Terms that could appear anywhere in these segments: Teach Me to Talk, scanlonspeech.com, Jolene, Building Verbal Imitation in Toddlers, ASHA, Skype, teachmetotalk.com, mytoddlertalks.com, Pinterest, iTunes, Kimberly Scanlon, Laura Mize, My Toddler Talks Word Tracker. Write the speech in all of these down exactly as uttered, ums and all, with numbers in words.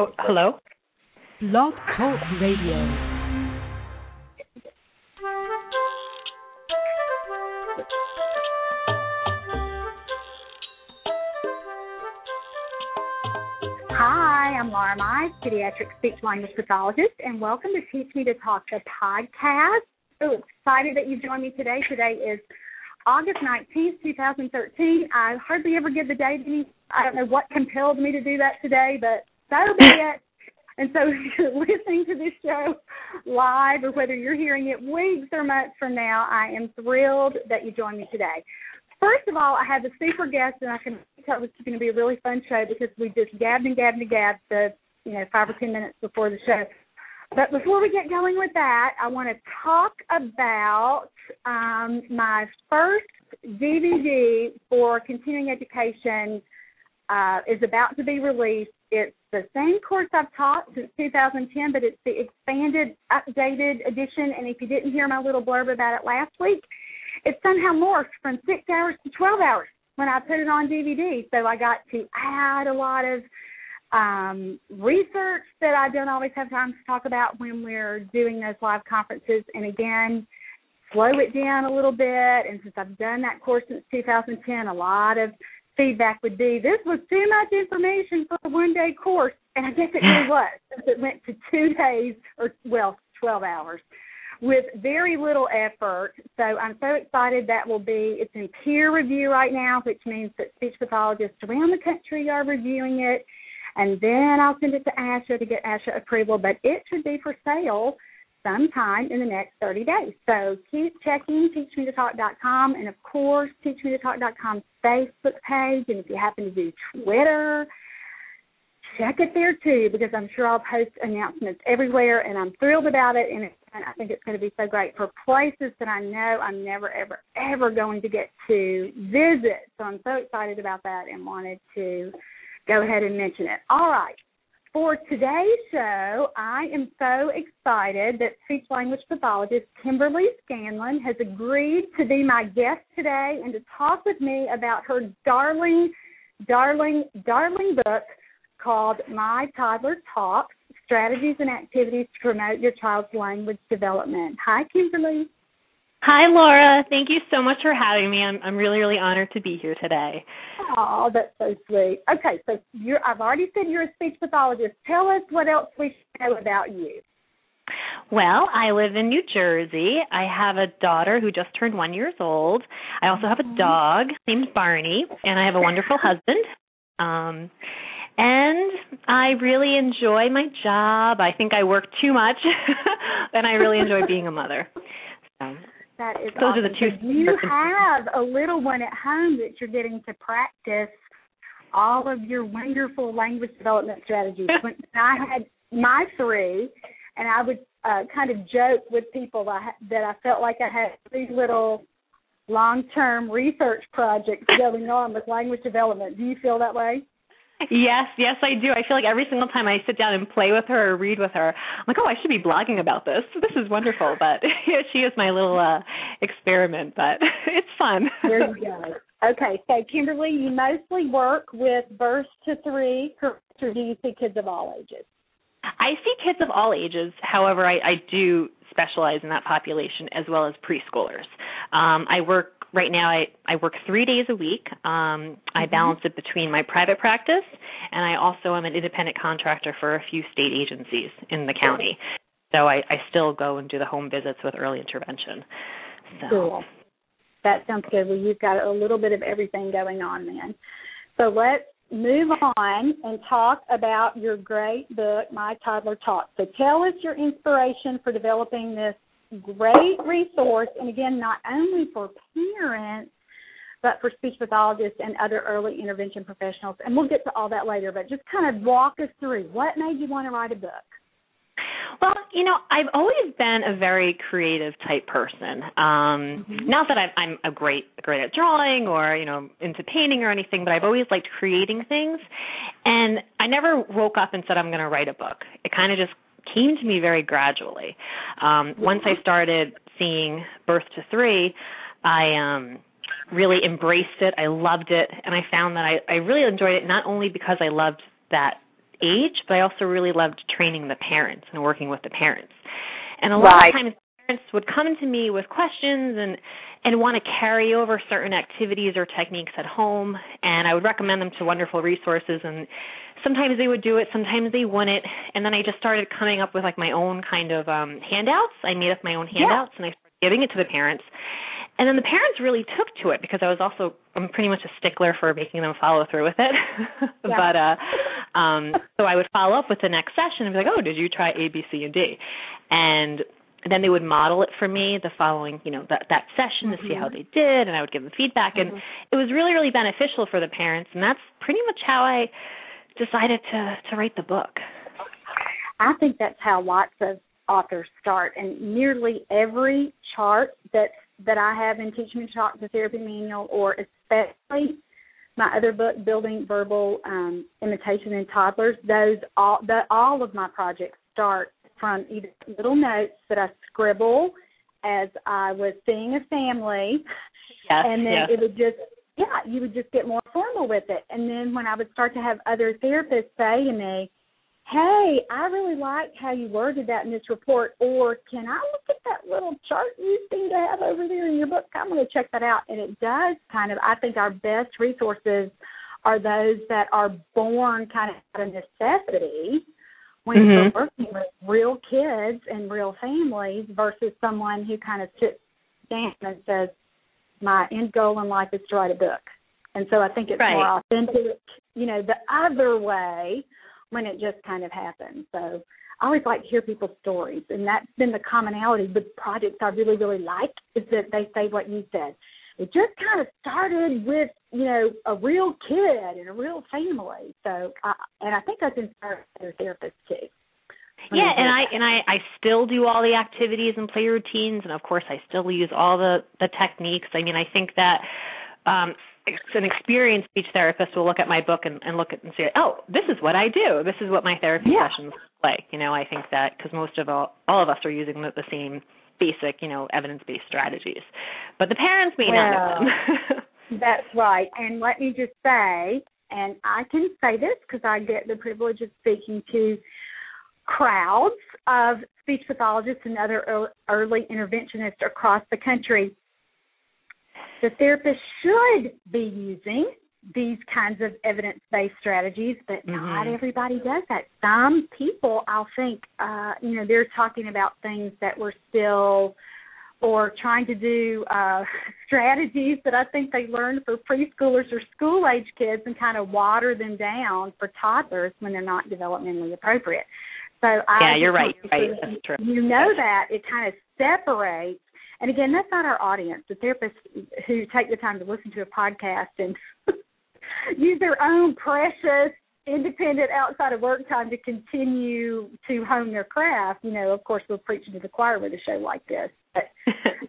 Oh, hello? Blog Talk Radio. I'm Laura Mize, pediatric speech language pathologist, and welcome to Teach Me to Talk, the podcast. So excited that you joined me today. Today is August nineteenth, twenty thirteen. I hardly ever give the date any. I don't know what compelled me to do that today, but so be it. And so if you're listening to this show live or whether you're hearing it weeks or months from now, I am thrilled that you joined me today. First of all, I have a super guest, and I can tell it's going to be a really fun show because we just gabbed and gabbed and gabbed the, you know, five or ten minutes before the show. But before we get going with that, I want to talk about um, my first D V D for continuing education uh, is about to be released. It's the same course I've taught since two thousand ten, but it's the expanded, updated edition. And if you didn't hear my little blurb about it last week, it somehow morphed from six hours to twelve hours when I put it on D V D. So I got to add a lot of um, research that I don't always have time to talk about when we're doing those live conferences. And, again, slow it down a little bit. And since I've done that course since two thousand ten, a lot of feedback would be, this was too much information for a one-day course. And I guess it really was, since it went to two days or, well, twelve hours. With very little effort. So I'm so excited that will be, it's in peer review right now, which means that speech pathologists around the country are reviewing it. And then I'll send it to ASHA to get ASHA approval, but it should be for sale sometime in the next thirty days. So keep checking teach me to talk dot com and, of course, teach me to talk dot com's Facebook page. And if you happen to do Twitter, check it there, too, because I'm sure I'll post announcements everywhere, and I'm thrilled about it, and, it, and I think it's going to be so great for places that I know I'm never, ever, ever going to get to visit. So I'm so excited about that and wanted to go ahead and mention it. All right. For today's show, I am so excited that speech-language pathologist Kimberly Scanlon has agreed to be my guest today and to talk with me about her darling, darling, darling book, called My Toddler Talks, Strategies and Activities to Promote Your Child's Language Development. Hi, Kimberly. Hi, Laura. Thank you so much for having me. I'm, I'm really, really honored to be here today. Oh, that's so sweet. Okay, so you're, I've already said you're a speech pathologist. Tell us what else we should know about you. Well, I live in New Jersey. I have a daughter who just turned one year old. I also have a dog named Barney, and I have a wonderful husband. Um And I really enjoy my job. I think I work too much, and I really enjoy being a mother. So, that is those awesome. Are the two. So you have a little one at home that you're getting to practice all of your wonderful language development strategies. When I had my three, and I would uh, kind of joke with people that I felt like I had these little long-term research projects going on with language development. Do you feel that way? Yes, yes, I do. I feel like every single time I sit down and play with her or read with her, I'm like, oh, I should be blogging about this. This is wonderful. But yeah, she is my little uh, experiment, but it's fun. There you go. Okay, so Kimberly, you mostly work with birth to three, correct, or do you see kids of all ages? I see kids of all ages. However, I, I do specialize in that population as well as preschoolers. Um, I work Right now, I, I work three days a week. Um, I mm-hmm. balance it between my private practice, and I also am an independent contractor for a few state agencies in the county. So I, I still go and do the home visits with early intervention. So. Cool. That sounds good. Well, you've got a little bit of everything going on then. So let's move on and talk about your great book, My Toddler Talks. So tell us your inspiration for developing this great resource, and again, not only for parents, but for speech pathologists and other early intervention professionals. And we'll get to all that later, but just kind of walk us through. What made you want to write a book? Well, you know, I've always been a very creative type person. Um, mm-hmm. Not that I've, I'm a great, great at drawing or, you know, into painting or anything, but I've always liked creating things. And I never woke up and said, I'm going to write a book. It kind of just came to me very gradually. Um, once I started seeing Birth to Three, I um, really embraced it. I loved it, and I found that I, I really enjoyed it not only because I loved that age, but I also really loved training the parents and working with the parents. And a lot right. of times parents would come to me with questions and, and want to carry over certain activities or techniques at home, and I would recommend them to wonderful resources. And sometimes they would do it, sometimes they wouldn't. And then I just started coming up with like my own kind of um, handouts. I made up my own handouts, yeah. and I started giving it to the parents. And then the parents really took to it because I was also, I'm pretty much a stickler for making them follow through with it. Yeah. But uh, um, so I would follow up with the next session and be like, oh, did you try A, B, C, and D? And then they would model it for me the following, you know, that, that session mm-hmm. to see how they did. And I would give them feedback. Mm-hmm. And it was really, really beneficial for the parents. And that's pretty much how I decided to, to write the book. I think that's how lots of authors start. And nearly every chart that's that I have in Teach Me to Talk, the Therapy Manual, or especially my other book, Building Verbal um, Imitation in Toddlers, those all, the, all of my projects start from either little notes that I scribble as I was seeing a family, yes, and then yes. it would just, yeah, you would just get more formal with it. And then when I would start to have other therapists say to me, hey, I really like how you worded that in this report, or can I look at that little chart you seem to have over there in your book? I'm going to check that out. And it does kind of, I think our best resources are those that are born kind of out of necessity when mm-hmm. we're working with real kids and real families versus someone who kind of sits down and says, my end goal in life is to write a book. And so I think it's right. more authentic, you know, the other way, when it just kind of happens. So I always like to hear people's stories, and that's been the commonality with projects I really, really like, is that they say what you said. It just kind of started with, you know, a real kid and a real family. So, uh, and I think that's inspiring other therapists, too. Yeah, and I and I, I still do all the activities and play routines, and, of course, I still use all the, the techniques. I mean, I think that um, – an experienced speech therapist will look at my book and, and look at and say, oh, this is what I do. This is what my therapy yeah. sessions look like. You know, I think that because most of all, all of us are using the, the same basic, you know, evidence-based strategies. But the parents may well, not know them. That's right. And let me just say, and I can say this because I get the privilege of speaking to crowds of speech pathologists and other early interventionists across the country. The therapist should be using these kinds of evidence-based strategies, but mm-hmm. not everybody does that. Some people, I'll think, uh, you know, they're talking about things that we're still or trying to do uh, strategies that I think they learned for preschoolers or school-age kids and kind of water them down for toddlers when they're not developmentally appropriate. So I yeah, you're right. right. That's true. You know that. It kind of separates. And, again, that's not our audience. The therapists who take the time to listen to a podcast and use their own precious, independent, outside of work time to continue to hone their craft, you know, of course, we're preaching to the choir with a show like this. But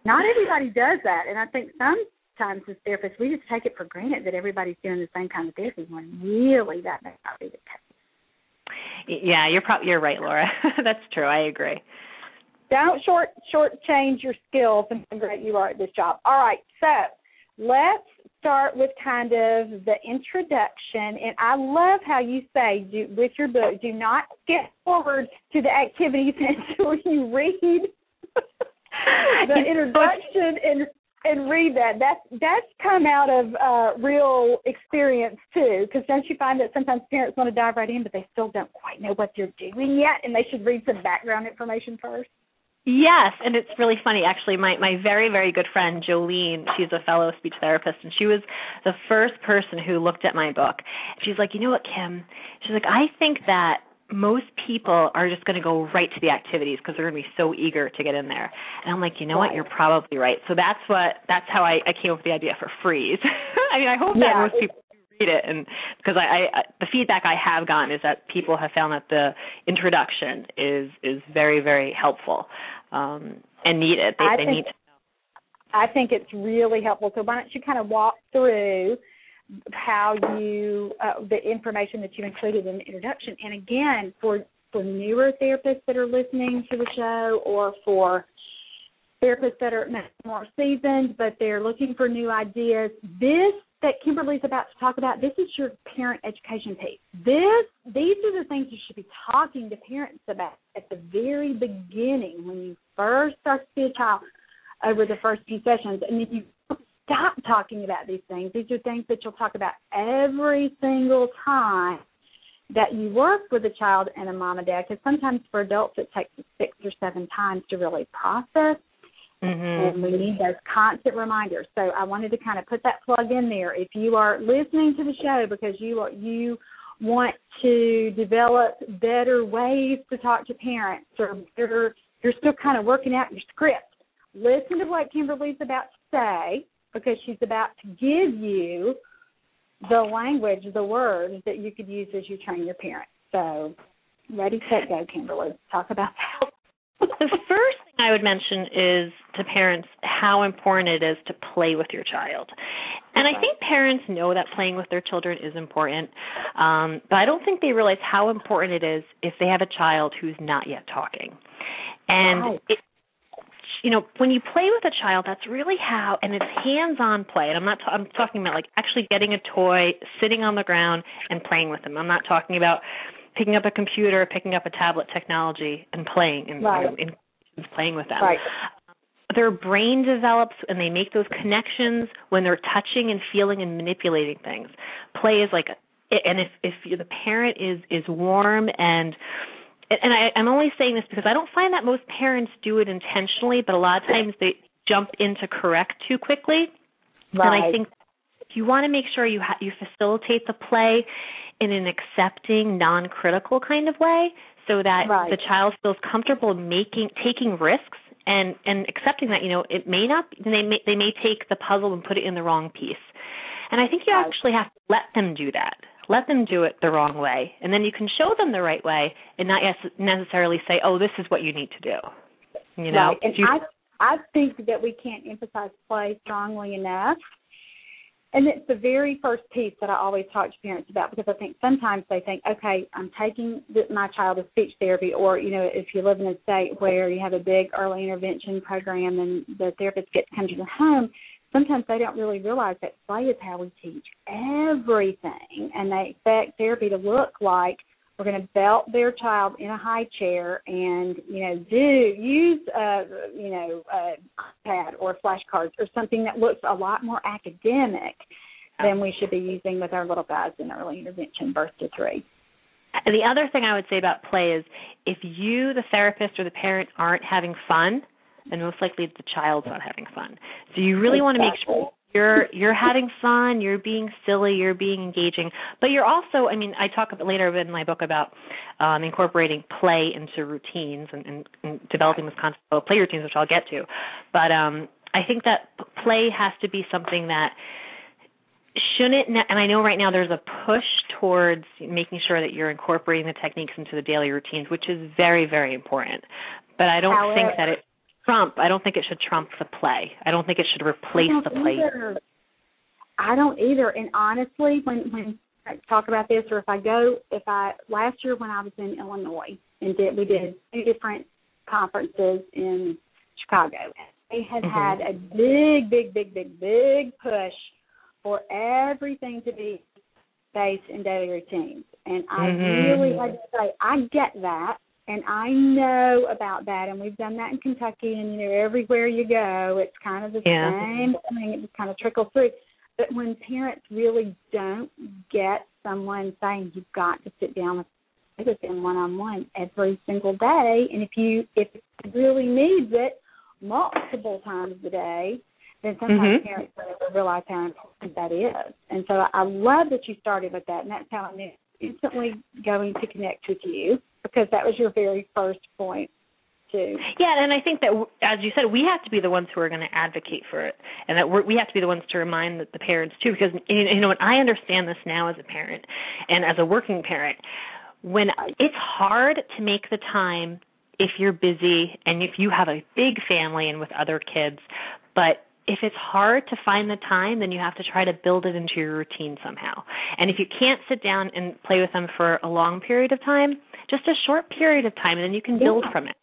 not everybody does that. And I think sometimes as therapists, we just take it for granted that everybody's doing the same kind of therapy when really that may not be the case. Yeah, you're, pro- you're right, Laura. That's true. I agree. Don't short shortchange your skills and how great you are at this job. All right, so let's start with kind of the introduction. And I love how you say do, with your book, do not skip forward to the activities until you read the introduction and and read that. That's, that's come out of uh, real experience, too, because don't you find that sometimes parents want to dive right in, but they still don't quite know what they're doing yet, and they should read some background information first? Yes, and it's really funny, actually. My, my very, very good friend, Jolene, she's a fellow speech therapist, and she was the first person who looked at my book. She's like, you know what, Kim? She's like, I think that most people are just going to go right to the activities because they're going to be so eager to get in there. And I'm like, you know right. what? You're probably right. So that's what that's how I, I came up with the idea for freeze. I mean, I hope yeah, that most people read it, and because I, I the feedback I have gotten is that people have found that the introduction is is very, very helpful um, and needed. They, I they think, need to know. I think it's really helpful. So why don't you kind of walk through how you, uh, the information that you included in the introduction. And again, for, for newer therapists that are listening to the show or for therapists that are more seasoned but they're looking for new ideas, this that Kimberly's about to talk about, this is your parent education piece. This, these are the things you should be talking to parents about at the very beginning when you first start to see a child over the first few sessions. And if you stop talking about these things, these are things that you'll talk about every single time that you work with a child and a mom and dad, because sometimes for adults it takes six or seven times to really process. Mm-hmm. And we need those constant reminders. So I wanted to kind of put that plug in there. If you are listening to the show because you are, you want to develop better ways to talk to parents, or better, you're still kind of working out your script, listen to what Kimberly's about to say, because she's about to give you the language, the words that you could use as you train your parents. So ready, set, go, Kimberly. Talk about that. The first thing I would mention is to parents how important it is to play with your child. And I think parents know that playing with their children is important, um, but I don't think they realize how important it is if they have a child who's not yet talking. And wow. it, you know, when you play with a child, that's really how, and it's hands-on play. And I'm not, ta- I'm talking about like actually getting a toy, sitting on the ground, and playing with them. I'm not talking about picking up a computer, picking up a tablet technology, and playing and, right. you know, and playing with them. Right. Their brain develops, and they make those connections when they're touching and feeling and manipulating things. Play is like, a, and if if you're, the parent is is warm and. And I, I'm only saying this because I don't find that most parents do it intentionally, but a lot of times they jump in to correct too quickly. Right. And I think you want to make sure you ha- you facilitate the play in an accepting, non-critical kind of way, so that right. the child feels comfortable making taking risks and, and accepting that, you know, it may not, they may, they may take the puzzle and put it in the wrong piece. And I think you right. actually have to let them do that. Let them do it the wrong way, and then you can show them the right way and not necessarily say, oh, this is what you need to do. You know, right. and you- I, I think that we can't emphasize play strongly enough, and it's the very first piece that I always talk to parents about, because I think sometimes they think, okay, I'm taking my child to speech therapy, or, you know, if you live in a state where you have a big early intervention program and the therapist gets to come to the home, sometimes they don't really realize that play is how we teach everything, and they expect therapy to look like we're going to belt their child in a high chair and, you know, do use, uh, you know, a pad or flashcards or something that looks a lot more academic than we should be using with our little guys in early intervention, birth to three. And the other thing I would say about play is if you, the therapist or the parent, aren't having fun, and most likely the child's not having fun. So you really exactly. want to make sure you're you're having fun, you're being silly, you're being engaging, but you're also, I mean, I talk about later in my book about um, incorporating play into routines and, and, and developing this concept of play routines, which I'll get to. But um, I think that play has to be something that shouldn't, and I know right now there's a push towards making sure that you're incorporating the techniques into the daily routines, which is very, very important. But I don't However, think that it Trump, I don't think it should trump the play. I don't think it should replace the play. Either. I don't either. And honestly, when, when I talk about this, or if I go, if I last year when I was in Illinois, and did, we did two different conferences in Chicago, they had mm-hmm. had a big, big, big, big, big push for everything to be based in daily routines. And I mm-hmm. really had to say, I get that. And I know about that, and we've done that in Kentucky, and, you know, everywhere you go, it's kind of the yeah. same thing. It just kind of trickles through. But when parents really don't get someone saying you've got to sit down with them one-on-one every single day, and if you if it really needs it multiple times a day, then sometimes mm-hmm. parents don't realize how important that is. And so I love that you started with that, and that's how I knew instantly going to connect with you, because that was your very first point, too. Yeah, and I think that, as you said, we have to be the ones who are going to advocate for it, and that we're, we have to be the ones to remind the, the parents, too, because, you know, and I understand this now as a parent and as a working parent, when it's hard to make the time if you're busy and if you have a big family and with other kids, but if it's hard to find the time, then you have to try to build it into your routine somehow. And if you can't sit down and play with them for a long period of time, just a short period of time, and then you can build yeah. from it.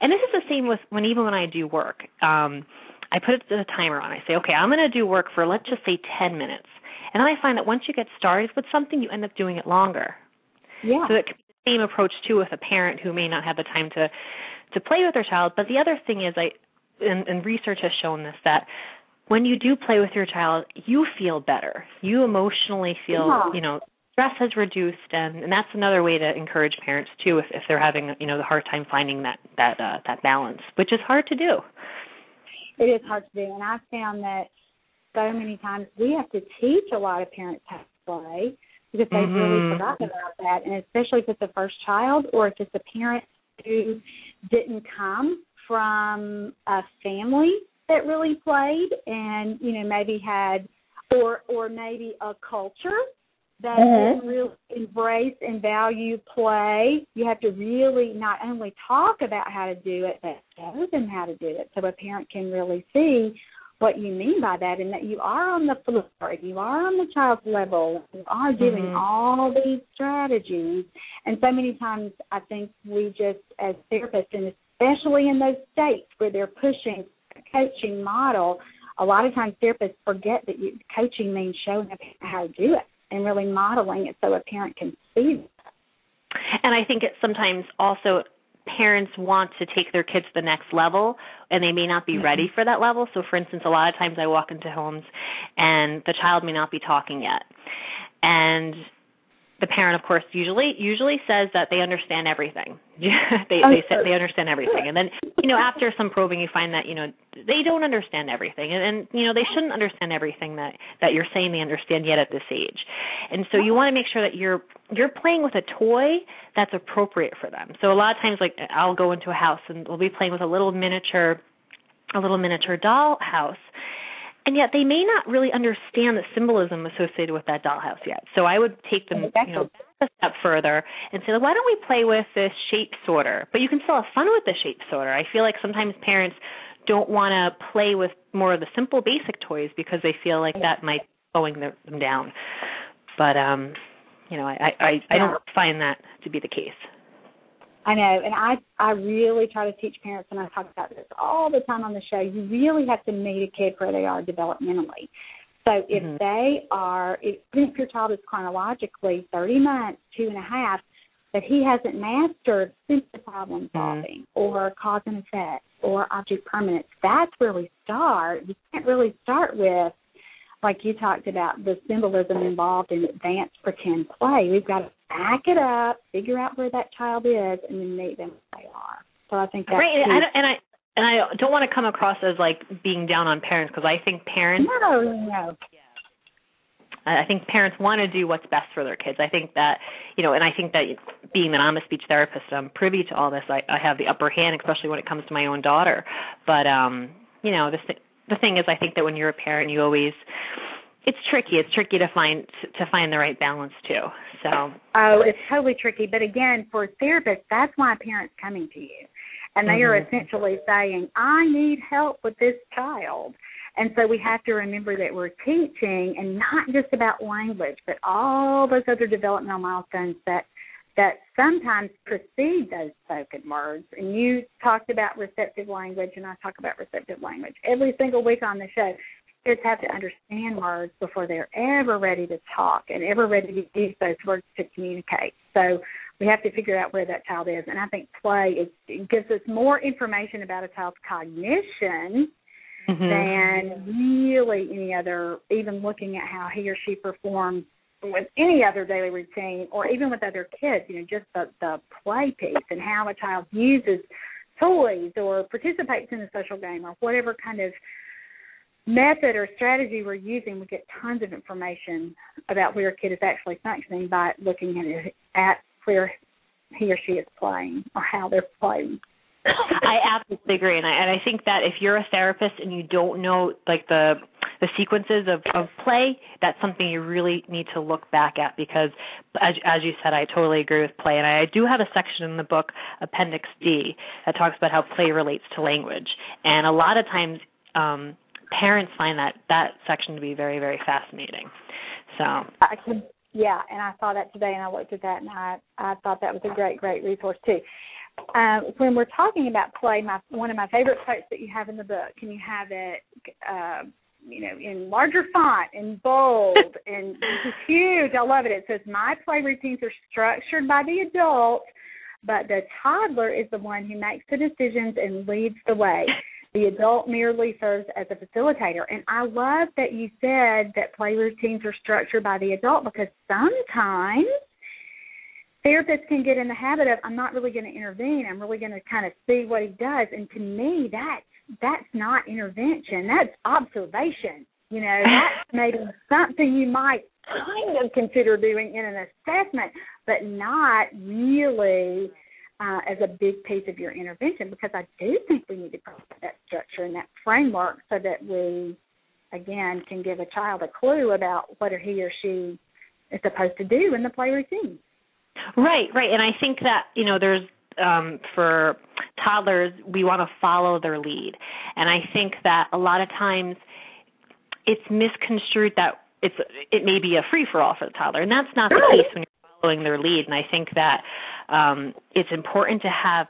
And this is the same with when even when I do work. Um, I put a timer on. I say, okay, I'm going to do work for, let's just say, ten minutes. And I find that once you get started with something, you end up doing it longer. Yeah. So it could be the same approach, too, with a parent who may not have the time to, to play with their child. But the other thing is, I and, and research has shown this, that when you do play with your child, you feel better. You emotionally feel, yeah. you know, stress has reduced, and, and that's another way to encourage parents, too, if, if they're having, you know, the hard time finding that that uh, that balance, which is hard to do. It is hard to do, and I've found that so many times we have to teach a lot of parents how to play because they've mm-hmm. really forgotten about that, and especially if it's a first child or if it's a parent who didn't come from a family that really played and, you know, maybe had or or maybe a culture that mm-hmm. really embrace and value play. You have to really not only talk about how to do it, but show them how to do it so a parent can really see what you mean by that and that you are on the floor and you are on the child's level and you are doing mm-hmm. all these strategies. And so many times I think we just, as therapists, and especially in those states where they're pushing a coaching model, a lot of times therapists forget that you, coaching means showing a parent how to do it. And really modeling it so a parent can see that. And I think it's sometimes also parents want to take their kids to the next level, and they may not be mm-hmm. ready for that level. So, for instance, a lot of times I walk into homes, and the child may not be talking yet. And the parent, of course, usually usually says that they understand everything. they oh, they, sure. they understand everything. And then, you know, after some probing, you find that, you know, they don't understand everything. And, and you know, they shouldn't understand everything that, that you're saying they understand yet at this age. And so you want to make sure that you're you're playing with a toy that's appropriate for them. So a lot of times, like, I'll go into a house, and we'll be playing with a little miniature, a little miniature doll house. And yet they may not really understand the symbolism associated with that dollhouse yet. So I would take them you know, a step further and say, why don't we play with this shape sorter? But you can still have fun with the shape sorter. I feel like sometimes parents don't want to play with more of the simple basic toys because they feel like that might be slowing them down. But, um, you know, I, I, I don't find that to be the case. I know, and I, I really try to teach parents, and I talk about this all the time on the show, you really have to meet a kid where they are developmentally. So if mm-hmm. they are, if, if your child is chronologically thirty months, two and a half, but he hasn't mastered simple problem solving mm-hmm. or cause and effect or object permanence, that's where we start. You can't really start with, like you talked about, the symbolism involved in advanced pretend play. We've got to back it up, figure out where that child is, and then meet them where they are. So I think that's right. And I, and I and I don't want to come across as like being down on parents because I think parents. No, no. I think parents want to do what's best for their kids. I think that, you know, and I think that being that I'm a speech therapist, I'm privy to all this. I, I have the upper hand, especially when it comes to my own daughter. But um, you know, this. Thing, The thing is, I think that when you're a parent, you always it's tricky. It's tricky to find to find the right balance too. So oh, it's totally tricky. But again, for therapists, that's why a parent's coming to you, and they mm-hmm. are essentially saying, "I need help with this child." And so we have to remember that we're teaching, and not just about language, but all those other developmental milestones that that sometimes precede those spoken words. And you talked about receptive language, and I talk about receptive language every single week on the show. Kids have to understand words before they're ever ready to talk and ever ready to use those words to communicate. So we have to figure out where that child is. And I think play is, it gives us more information about a child's cognition mm-hmm. than really any other, even looking at how he or she performs with any other daily routine or even with other kids, you know, just the, the play piece and how a child uses toys or participates in a social game or whatever kind of method or strategy we're using, we get tons of information about where a kid is actually functioning by looking at, it, at where he or she is playing or how they're playing. I absolutely agree, and I, and I think that if you're a therapist and you don't know, like, the the sequences of, of play, that's something you really need to look back at because, as, as you said, I totally agree with play, and I, I do have a section in the book, Appendix D, that talks about how play relates to language, and a lot of times um, parents find that, that section to be very, very fascinating. So I can, yeah, and I saw that today, and I looked at that, and I, I thought that was a great, great resource, too. Uh, when we're talking about play, my, one of my favorite quotes that you have in the book, and you have it uh, you know, in larger font and bold and it's huge. I love it. It says my play routines are structured by the adult, but the toddler is the one who makes the decisions and leads the way. The adult merely serves as a facilitator. And I love that you said that play routines are structured by the adult, because sometimes therapists can get in the habit of, I'm not really going to intervene. I'm really going to kind of see what he does. And to me, that's, that's not intervention. That's observation. You know, that's maybe something you might kind of consider doing in an assessment, but not really uh, as a big piece of your intervention, because I do think we need to provide that structure and that framework so that we, again, can give a child a clue about what he or she is supposed to do in the play routine. Right, right. And I think that, you know, there's um, for toddlers, we want to follow their lead. And I think that a lot of times it's misconstrued that it's it may be a free-for-all for the toddler, and that's not the case when you're following their lead. And I think that um, it's important to have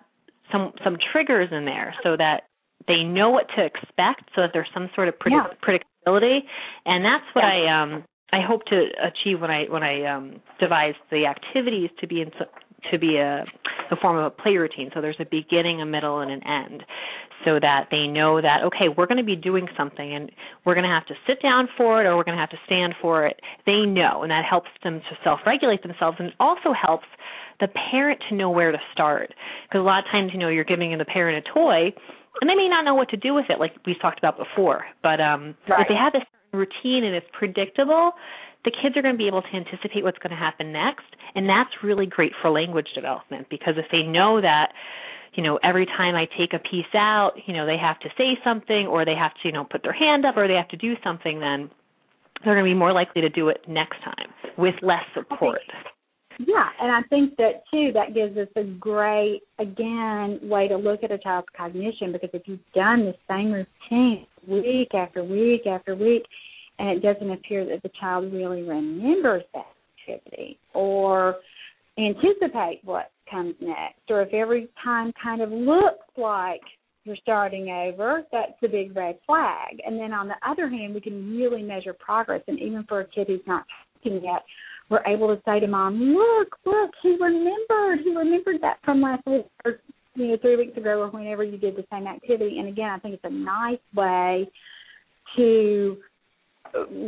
some some triggers in there so that they know what to expect, so that there's some sort of predict- yeah. predictability. And that's what yeah. I um, I hope to achieve when I when I um, devise the activities to be in to be a, a form of a play routine. So there's a beginning, a middle, and an end, so that they know that, okay, we're going to be doing something and we're going to have to sit down for it or we're going to have to stand for it. They know, and that helps them to self-regulate themselves, and it also helps the parent to know where to start, because a lot of times, you know, you're giving the parent a toy and they may not know what to do with it, like we talked about before. But um, right. if they have this routine and it's predictable, the kids are going to be able to anticipate what's going to happen next, and that's really great for language development, because if they know that, you know, every time I take a piece out, you know, they have to say something, or they have to, you know, put their hand up, or they have to do something, then they're going to be more likely to do it next time with less support. Yeah, and I think that, too, that gives us a great, again, way to look at a child's cognition, because if you've done the same routine week after week after week, and it doesn't appear that the child really remembers that activity or anticipate what comes next, or if every time kind of looks like you're starting over, that's the big red flag. And then on the other hand, we can really measure progress. And even for a kid who's not talking yet, we're able to say to mom, look, look, he remembered. He remembered that from last week or, you know, three weeks ago or whenever you did the same activity. And, again, I think it's a nice way to –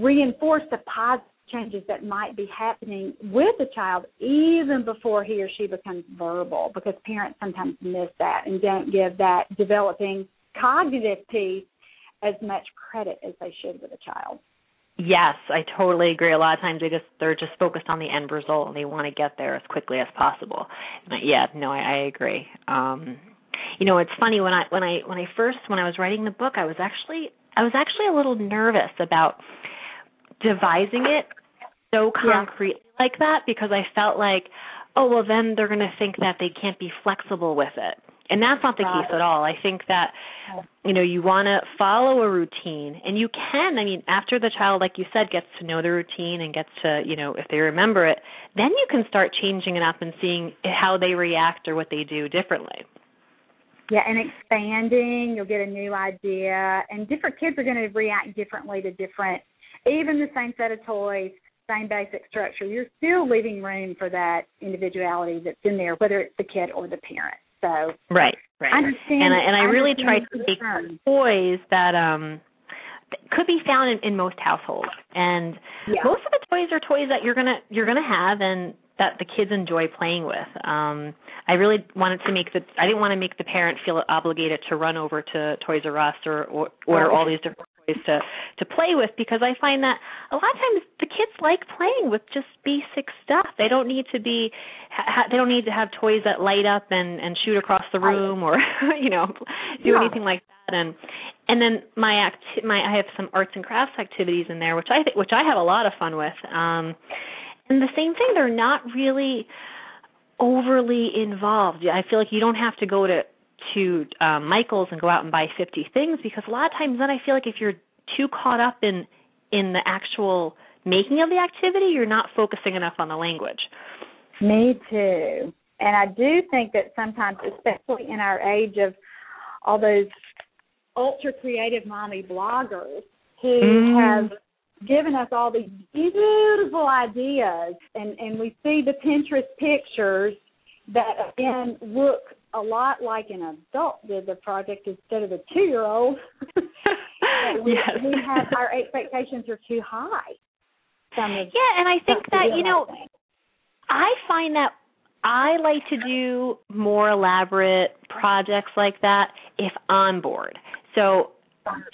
reinforce the positive changes that might be happening with a child even before he or she becomes verbal, because parents sometimes miss that and don't give that developing cognitive piece as much credit as they should with a child. Yes, I totally agree. A lot of times they just, they're just focused on the end result and they want to get there as quickly as possible. But yeah, no, I, I agree. Um, you know, it's funny, when I, when I, when I first, when I was writing the book, I was actually – I was actually a little nervous about devising it so concrete yeah. like that, because I felt like, oh, well, then they're going to think that they can't be flexible with it. And that's not the case at all. I think that, you know, you want to follow a routine, and you can. I mean, after the child, like you said, gets to know the routine and gets to, you know, if they remember it, then you can start changing it up and seeing how they react or what they do differently. Yeah, and expanding, you'll get a new idea. And different kids are going to react differently to different, even the same set of toys, same basic structure. You're still leaving room for that individuality that's in there, whether it's the kid or the parent. So right, right. I understand, and I, and I, I really try to make toys that um, could be found in, in most households. And yeah. most of the toys are toys that you're gonna you're gonna have and that the kids enjoy playing with. Um, I really wanted to make the, I didn't want to make the parent feel obligated to run over to Toys R Us or, or order all these different toys to, to play with, because I find that a lot of times the kids like playing with just basic stuff. They don't need to be, ha, they don't need to have toys that light up and, and shoot across the room or, you know, do yeah. anything like that. And, and then my acti- my, I have some arts and crafts activities in there, which I th- which I have a lot of fun with. Um, And the same thing, they're not really overly involved. I feel like you don't have to go to to uh, Michael's and go out and buy fifty things, because a lot of times then I feel like if you're too caught up in in the actual making of the activity, you're not focusing enough on the language. Me too. And I do think that sometimes, especially in our age of all those ultra-creative mommy bloggers, who mm. have given us all these beautiful ideas, and, and we see the Pinterest pictures that, again, look a lot like an adult did the project instead of a two-year-old. we, yes. we have, our expectations are too high. Some of yeah, and I think that, you know, things. I find that I like to do more elaborate projects like that if I'm bored. So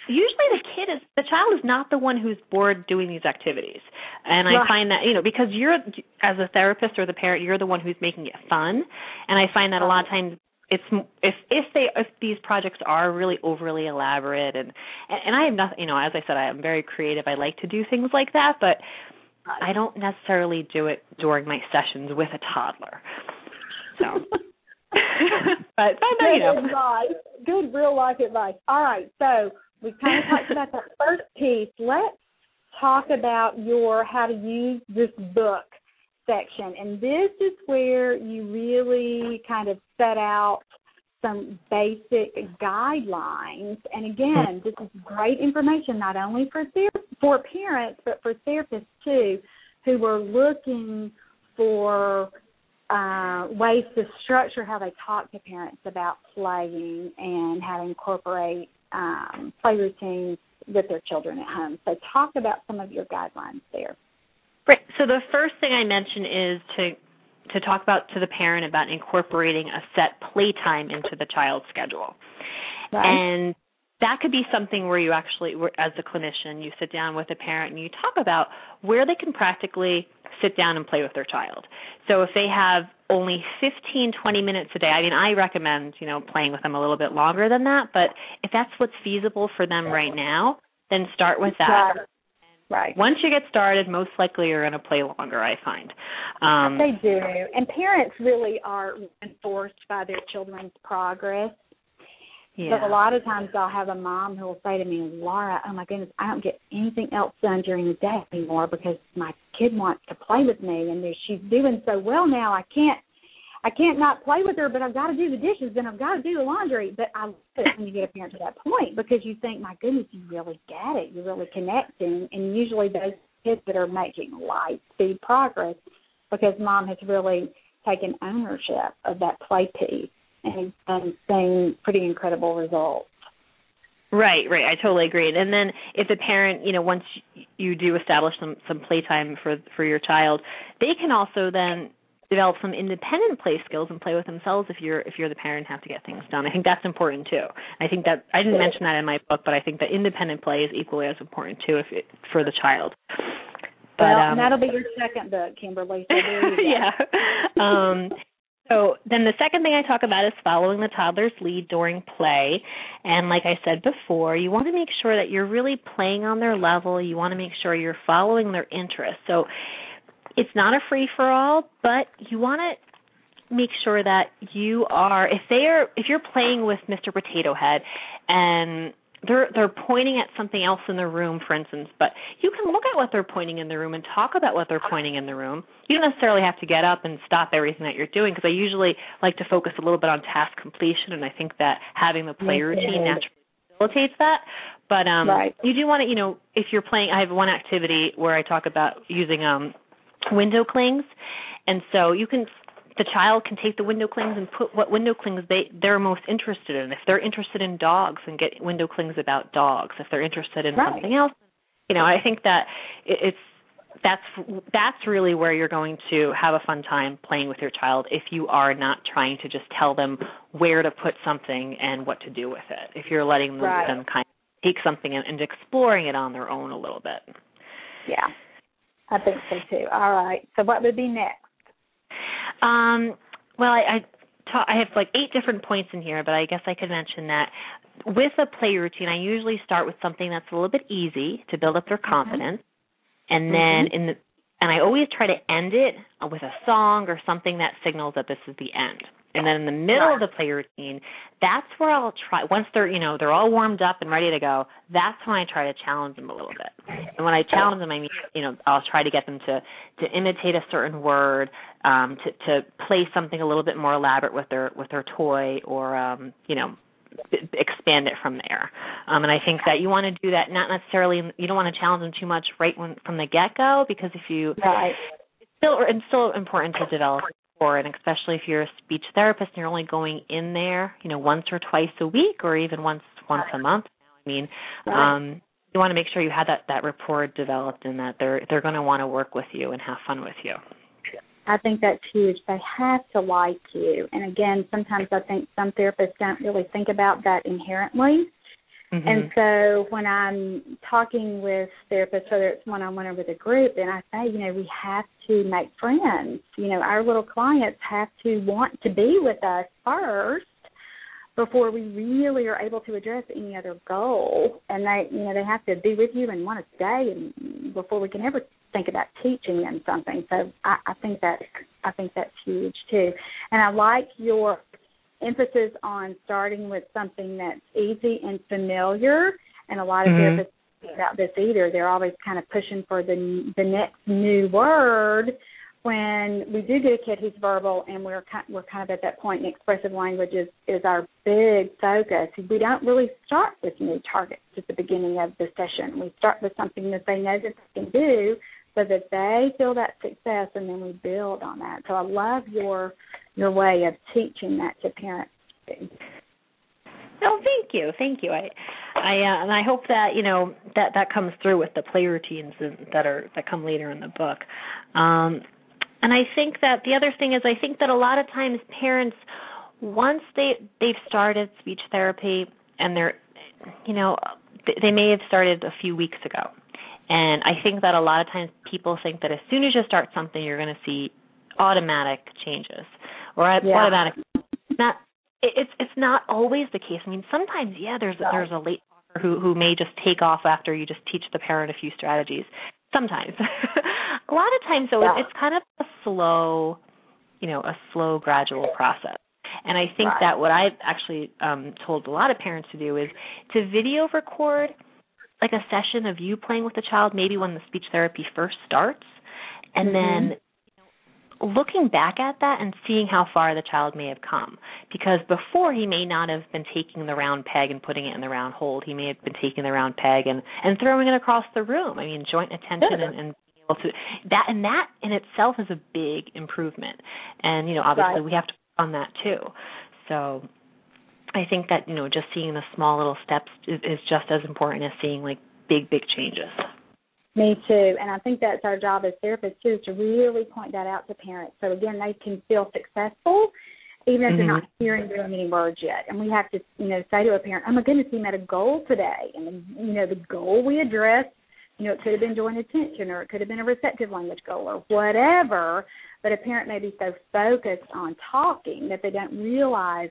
usually the kid is, the child is not the one who's bored doing these activities. And I right. find that, you know, because you're, as a therapist or the parent, you're the one who's making it fun. And I find that a lot of times it's, if, if they, if these projects are really overly elaborate and, and I have nothing, you know, as I said, I am very creative. I like to do things like that, but I don't necessarily do it during my sessions with a toddler. So. but, but no, you know. Good, good real life advice. All right, so we kind of talked about that first piece. Let's talk about your how to use this book section. And this is where you really kind of set out some basic guidelines. And again, this is great information not only for ther- for parents, but for therapists too, who are looking for Uh, ways to structure how they talk to parents about playing and how to incorporate um, play routines with their children at home. So talk about some of your guidelines there. Right. So the first thing I mentioned is to to talk about to the parent about incorporating a set playtime into the child's schedule. Right. And that could be something where you actually, as a clinician, you sit down with a parent and you talk about where they can practically sit down and play with their child. So if they have only fifteen, twenty minutes a day, I mean, I recommend, you know, playing with them a little bit longer than that, but if that's what's feasible for them right now, then start with that. Right. Once you get started, most likely you're going to play longer, I find. Um, they do. And parents really are reinforced by their children's progress. Yeah. But a lot of times I'll have a mom who will say to me, Laura, oh, my goodness, I don't get anything else done during the day anymore because my kid wants to play with me, and she's doing so well now. I can't I can't not play with her, but I've got to do the dishes, and I've got to do the laundry. But I love it when you get a parent to that point because you think, my goodness, you really get it. You're really connecting, and usually those kids that are making light speed progress because mom has really taken ownership of that play piece. And, and seeing pretty incredible results. Right, right. I totally agree. And then if the parent, you know, once you do establish some, some playtime for, for your child, they can also then develop some independent play skills and play with themselves if you're if you're the parent and have to get things done. I think that's important, too. I think that I didn't mention that in my book, but I think that independent play is equally as important, too, if it, for the child. But, well, um, that'll be your second book, Kimberly. So yeah. Um So then the second thing I talk about is following the toddler's lead during play. And like I said before, you want to make sure that you're really playing on their level. You want to make sure you're following their interests. So it's not a free-for-all, but you want to make sure that you are, if they are, if you're playing with Mister Potato Head and they're they're pointing at something else in the room, for instance, but you can look at what they're pointing in the room and talk about what they're pointing in the room. You don't necessarily have to get up and stop everything that you're doing because I usually like to focus a little bit on task completion, and I think that having the play routine naturally facilitates that. But um, right. you do want to, you know, if you're playing, I have one activity where I talk about using um, window clings, and so you can the child can take the window clings and put what window clings they, they're most interested in. If they're interested in dogs, then get window clings about dogs. If they're interested in right. something else, you know, I think that it's that's that's really where you're going to have a fun time playing with your child if you are not trying to just tell them where to put something and what to do with it. If you're letting them, right. them kind of take something and, and exploring it on their own a little bit. Yeah, I think so too. All right, so what would be next? Um, well, I I, ta- I have like eight different points in here, but I guess I could mention that with a play routine, I usually start with something that's a little bit easy to build up their confidence, mm-hmm. and then mm-hmm. in the and I always try to end it with a song or something that signals that this is the end. And then in the middle wow. of the play routine, that's where I'll try. Once they're you know they're all warmed up and ready to go, that's when I try to challenge them a little bit. And when I challenge them, I mean you know I'll try to get them to, to imitate a certain word, um, to to play something a little bit more elaborate with their with their toy, or um, you know expand it from there. Um, and I think that you want to do that, not necessarily, you don't want to challenge them too much right when, from the get-go, because if you, right. it's, still, it's still important to develop rapport, and especially if you're a speech therapist and you're only going in there, you know, once or twice a week or even once once a month. I mean, right. um, you want to make sure you have that, that rapport developed and that they're they're going to want to work with you and have fun with you. I think that's huge. They have to like you. And, again, sometimes I think some therapists don't really think about that inherently. Mm-hmm. And so when I'm talking with therapists, whether it's one-on-one or with a group, and I say, you know, we have to make friends. You know, our little clients have to want to be with us first before we really are able to address any other goal. And, they, you know, they have to be with you and want to stay and before we can ever think about teaching them something. So I, I think that I think that's huge too. And I like your emphasis on starting with something that's easy and familiar. And a lot of mm-hmm. therapists don't think about this either. They're always kind of pushing for the the next new word. When we do get a kid who's verbal, and we're kind, we're kind of at that point, and expressive language is, is our big focus. We don't really start with new targets at the beginning of the session. We start with something that they know that they can do, so that they feel that success, and then we build on that. So I love your your way of teaching that to parents too. No, thank you, thank you. I, I, uh, and I hope that you know that, that comes through with the play routines that are that come later in the book. Um, And I think that the other thing is I think that a lot of times parents, once they, they've started speech therapy and they're, you know, they may have started a few weeks ago. And I think that a lot of times people think that as soon as you start something, you're going to see automatic changes or yeah. automatic. Not, it's it's not always the case. I mean, sometimes, yeah, there's, no. there's a late talker who, who may just take off after you just teach the parent a few strategies. Sometimes. A lot of times, though, yeah. it's kind of a slow, you know, a slow gradual process. And I think right. that what I've actually um, told a lot of parents to do is to video record like a session of you playing with the child, maybe when the speech therapy first starts, and mm-hmm. then you know, looking back at that and seeing how far the child may have come. Because before, he may not have been taking the round peg and putting it in the round hole. He may have been taking the round peg and, and throwing it across the room. I mean, joint attention yeah. and, and To, that and that in itself is a big improvement, and you know obviously right. we have to work on that too. So I think that you know just seeing the small little steps is, is just as important as seeing like big big changes. Me too, and I think that's our job as therapists too, is to really point that out to parents. So again, they can feel successful even if mm-hmm. they're not hearing very many words yet. And we have to you know say to a parent, "Oh my goodness, we met a goal today," and you know the goal we addressed. You know, it could have been joint attention or it could have been a receptive language goal or whatever, but a parent may be so focused on talking that they don't realize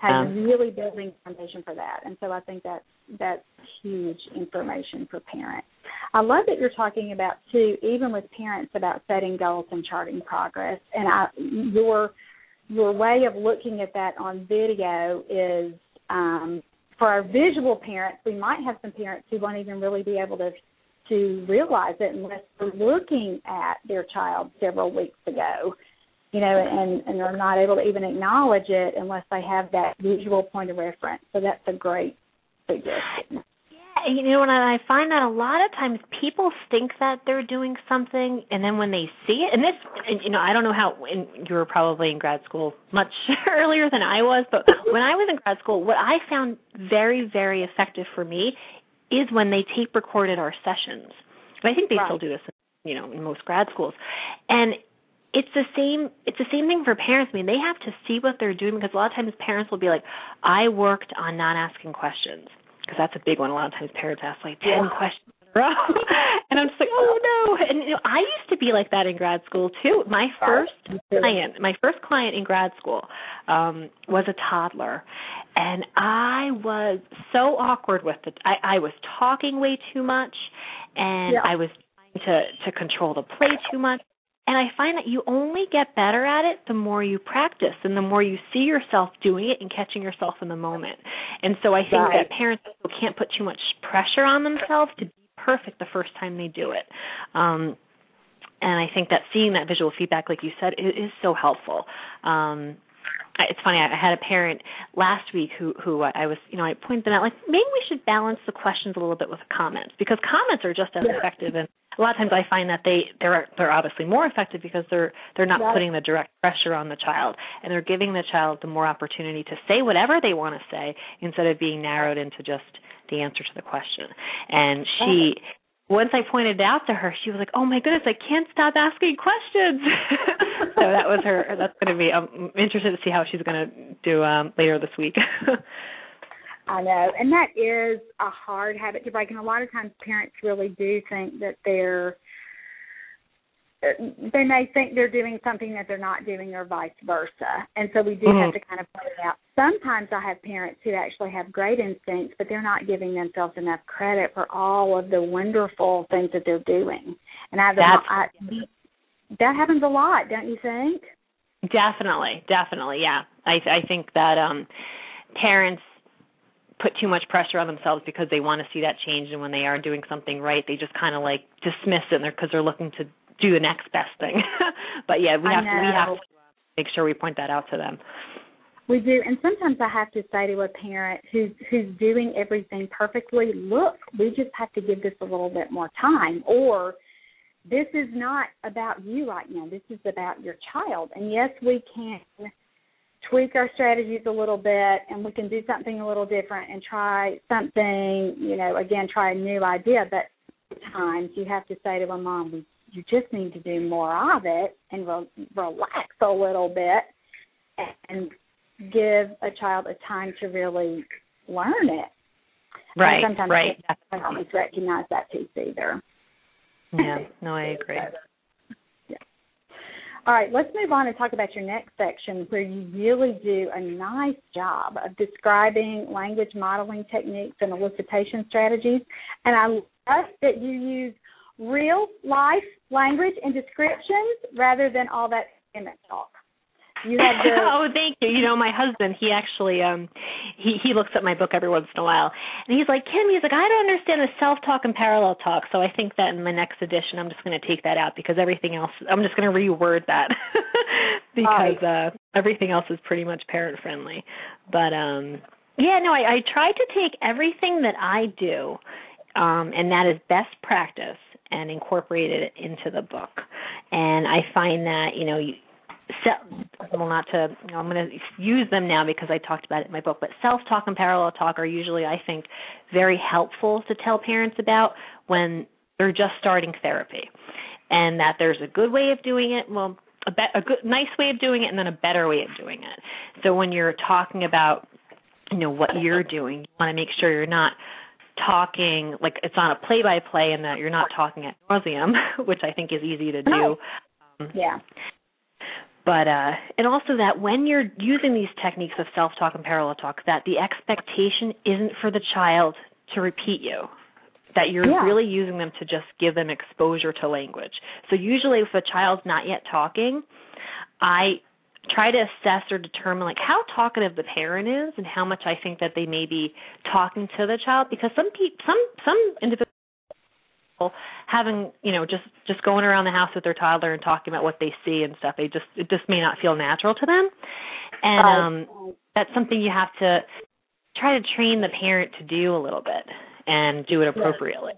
how um, you're really building foundation for that. And so I think that's, that's huge information for parents. I love that you're talking about, too, even with parents about setting goals and charting progress. And I, your your way of looking at that on video is um, for our visual parents, we might have some parents who won't even really be able to to realize it unless they're looking at their child several weeks ago, you know, and, and they're not able to even acknowledge it unless they have that visual point of reference. So that's a great suggestion. Yeah, you know, and I find that a lot of times people think that they're doing something, and then when they see it, and this, you know, I don't know how, and you were probably in grad school much earlier than I was, but when I was in grad school, what I found very, very effective for me is when they tape recorded our sessions. And I think they right. still do this, you know, in most grad schools. And it's the same it's the same thing for parents. I mean, they have to see what they're doing, because a lot of times parents will be like, I worked on not asking questions, because that's a big one. A lot of times parents ask like ten yeah. questions in a row. And I'm just like, oh, no. And you know, I used to be like that in grad school, too. My first client, my first client in grad school um, was a toddler. And I was so awkward with it. I, I was talking way too much, and yeah. I was trying to, to control the play too much. And I find that you only get better at it the more you practice and the more you see yourself doing it and catching yourself in the moment. And so I think right. that parents can't put too much pressure on themselves to be perfect the first time they do it. Um, and I think that seeing that visual feedback, like you said, is, is so helpful. Um it's funny, I had a parent last week who, who I was, you know, I pointed them out, like, maybe we should balance the questions a little bit with comments, because comments are just as yeah. effective. And a lot of times I find that they, they're they're obviously more effective because they're they're not yeah. putting the direct pressure on the child, and they're giving the child the more opportunity to say whatever they want to say instead of being narrowed into just the answer to the question. And she... Okay. Once I pointed it out to her, she was like, "Oh my goodness, I can't stop asking questions." So that was her. That's going to be. I'm interested to see how she's going to do um, later this week. I know, and that is a hard habit to break. And a lot of times, parents really do think that they're. They may think they're doing something that they're not doing, or vice versa. And so we do mm-hmm. have to kind of point it out. Sometimes I have parents who actually have great instincts, but they're not giving themselves enough credit for all of the wonderful things that they're doing. And I, I that happens a lot, don't you think? Definitely, definitely, yeah. I I think that um, parents put too much pressure on themselves because they want to see that change, and when they are doing something right, they just kind of like dismiss it because they're looking to do the next best thing. But, yeah, we have, to, we have to make sure we point that out to them. We do. And sometimes I have to say to a parent who's, who's doing everything perfectly, look, we just have to give this a little bit more time. Or this is not about you right now. This is about your child. And, yes, we can tweak our strategies a little bit, and we can do something a little different and try something, you know, again, try a new idea. But sometimes you have to say to a mom, we you just need to do more of it and re- relax a little bit and give a child a time to really learn it. Right, and sometimes right. I don't always recognize that piece either. Yeah, no, I agree. Yeah. All right, let's move on and talk about your next section, where you really do a nice job of describing language modeling techniques and elicitation strategies. And I love that you use real life language and descriptions rather than all that image talk. You have the oh, thank you. You know, my husband, he actually um, he he looks at my book every once in a while, and he's like, Kim, he's like, I don't understand the self talk and parallel talk. So I think that in my next edition, I'm just going to take that out, because everything else, I'm just going to reword that because right. uh, everything else is pretty much parent friendly. But um, yeah, no, I, I try to take everything that I do, um, and that is best practice, and incorporated it into the book. And I find that, you know, you, well, not to, you know, I'm going to use them now because I talked about it in my book, but self-talk and parallel talk are usually, I think, very helpful to tell parents about when they're just starting therapy, and that there's a good way of doing it, well, a, be- a good, nice way of doing it, and then a better way of doing it. So when you're talking about, you know, what you're doing, you want to make sure you're not talking like it's on a play-by-play, and that you're not talking ad nauseum, which I think is easy to do. Um, yeah. But uh, and also that when you're using these techniques of self-talk and parallel talk, that the expectation isn't for the child to repeat you, that you're yeah. really using them to just give them exposure to language. So usually if a child's not yet talking, I try to assess or determine like how talkative the parent is and how much I think that they may be talking to the child, because some people, some some individuals having, you know, just, just going around the house with their toddler and talking about what they see and stuff, they just it just may not feel natural to them. And um, that's something you have to try to train the parent to do a little bit and do it appropriately.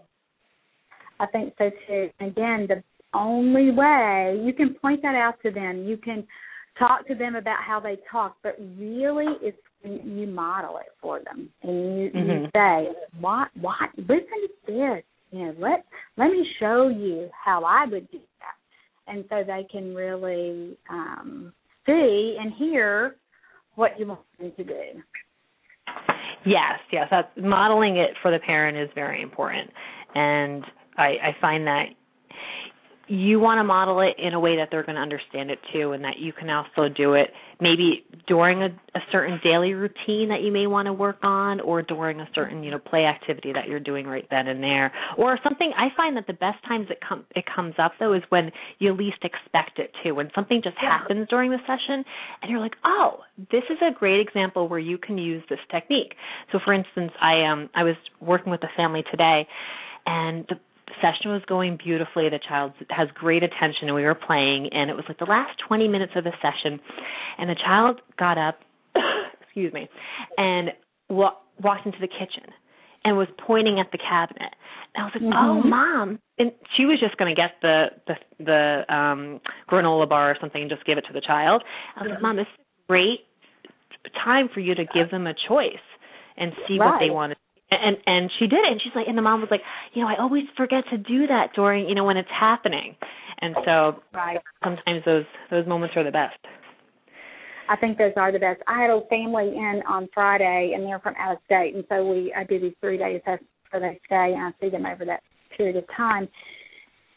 I think so too. Again, the only way you can point that out to them, you can talk to them about how they talk, but really it's when you model it for them and you, mm-hmm. you say, "What? What? Listen to this. You know, let let me show you how I would do that," and so they can really um, see and hear what you want them to do. Yes, yes, that's, modeling it for the parent is very important, and I, I find that. You want to model it in a way that they're going to understand it too, and that you can also do it maybe during a, a certain daily routine that you may want to work on, or during a certain, you know, play activity that you're doing right then and there, or something. I find that the best times it com- it comes up though is when you least expect it to, when something just yeah. happens during the session, and you're like, oh, this is a great example where you can use this technique. So, for instance, I um I was working with a family today, and the session was going beautifully. The child has great attention, and we were playing, and it was like the last twenty minutes of the session, and the child got up, excuse me, and wa- walked into the kitchen and was pointing at the cabinet. And I was like, mm-hmm. oh, Mom. And she was just going to get the the, the um, granola bar or something and just give it to the child. I was yeah. like, Mom, this is a great time for you to give them a choice and see right. what they want to do. And and she did it, and she's like, and the mom was like, you know, I always forget to do that during, you know, when it's happening, and so right. sometimes those those moments are the best. I think those are the best. I had a family in on Friday, and they're from out of state, and so we I do these three days for they stay, and I see them over that period of time.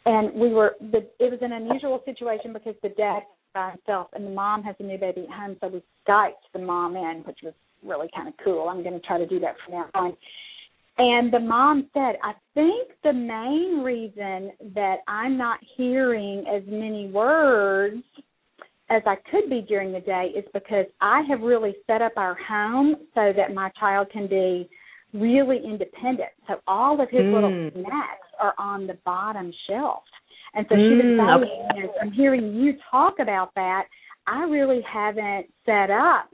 And we were the, it was an unusual situation because the dad by himself, and the mom has a new baby at home, so we Skyped the mom in, which was really kind of cool. I'm going to try to do that from now on. And the mom said, I think the main reason that I'm not hearing as many words as I could be during the day is because I have really set up our home so that my child can be really independent. So all of his mm. little snacks are on the bottom shelf. And so she was saying, you know, I'm hearing you talk about that. I really haven't set up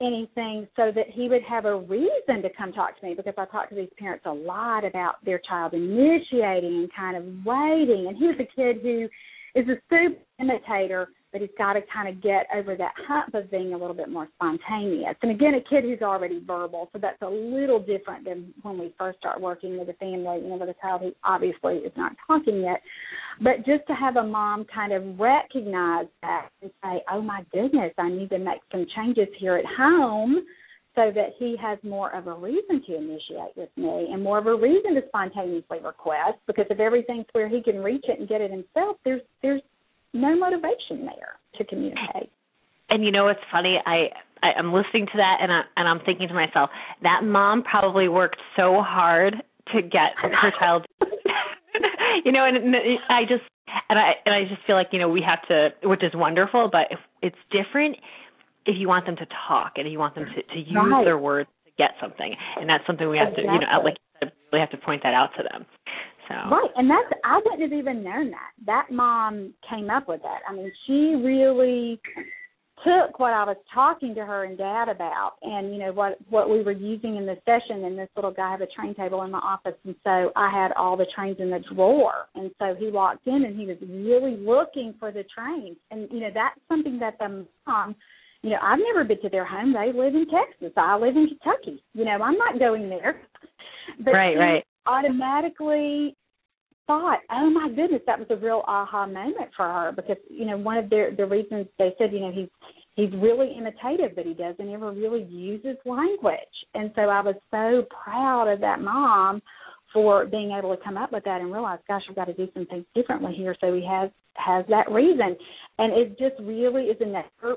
anything so that he would have a reason to come talk to me, because I talk to these parents a lot about their child initiating and kind of waiting. And he was a kid who is a super imitator, but he's got to kind of get over that hump of being a little bit more spontaneous. And, again, a kid who's already verbal, so that's a little different than when we first start working with a family, you know, with a child who obviously is not talking yet. But just to have a mom kind of recognize that and say, oh, my goodness, I need to make some changes here at home so that he has more of a reason to initiate with me and more of a reason to spontaneously request, because if everything's where he can reach it and get it himself, there's there's no motivation there to communicate. And, you know, it's funny. I, I, I'm listening to that, and, I, and I'm thinking to myself, that mom probably worked so hard to get her child you know, and, and I just and I and I just feel like, you know, we have to, which is wonderful, but if it's different if you want them to talk and if you want them to, to use right. their words to get something, and that's something we have exactly. to, you know, like we really have to point that out to them. So right, and that's I wouldn't have even known that. That mom came up with that. I mean, she really took what I was talking to her and Dad about, and you know what what we were using in the session. And this little guy had a train table in my office, and so I had all the trains in the drawer. And so he walked in, and he was really looking for the trains. And you know that's something that the mom, you know, I've never been to their home. They live in Texas. I live in Kentucky. You know, I'm not going there. But right, right. automatically thought, oh, my goodness, that was a real aha moment for her, because, you know, one of their, the reasons they said, you know, he's he's really imitative, but he doesn't ever really use his language. And so I was so proud of that mom for being able to come up with that and realize, gosh, I've got to do some things differently here so he has, has that reason. And it just really is another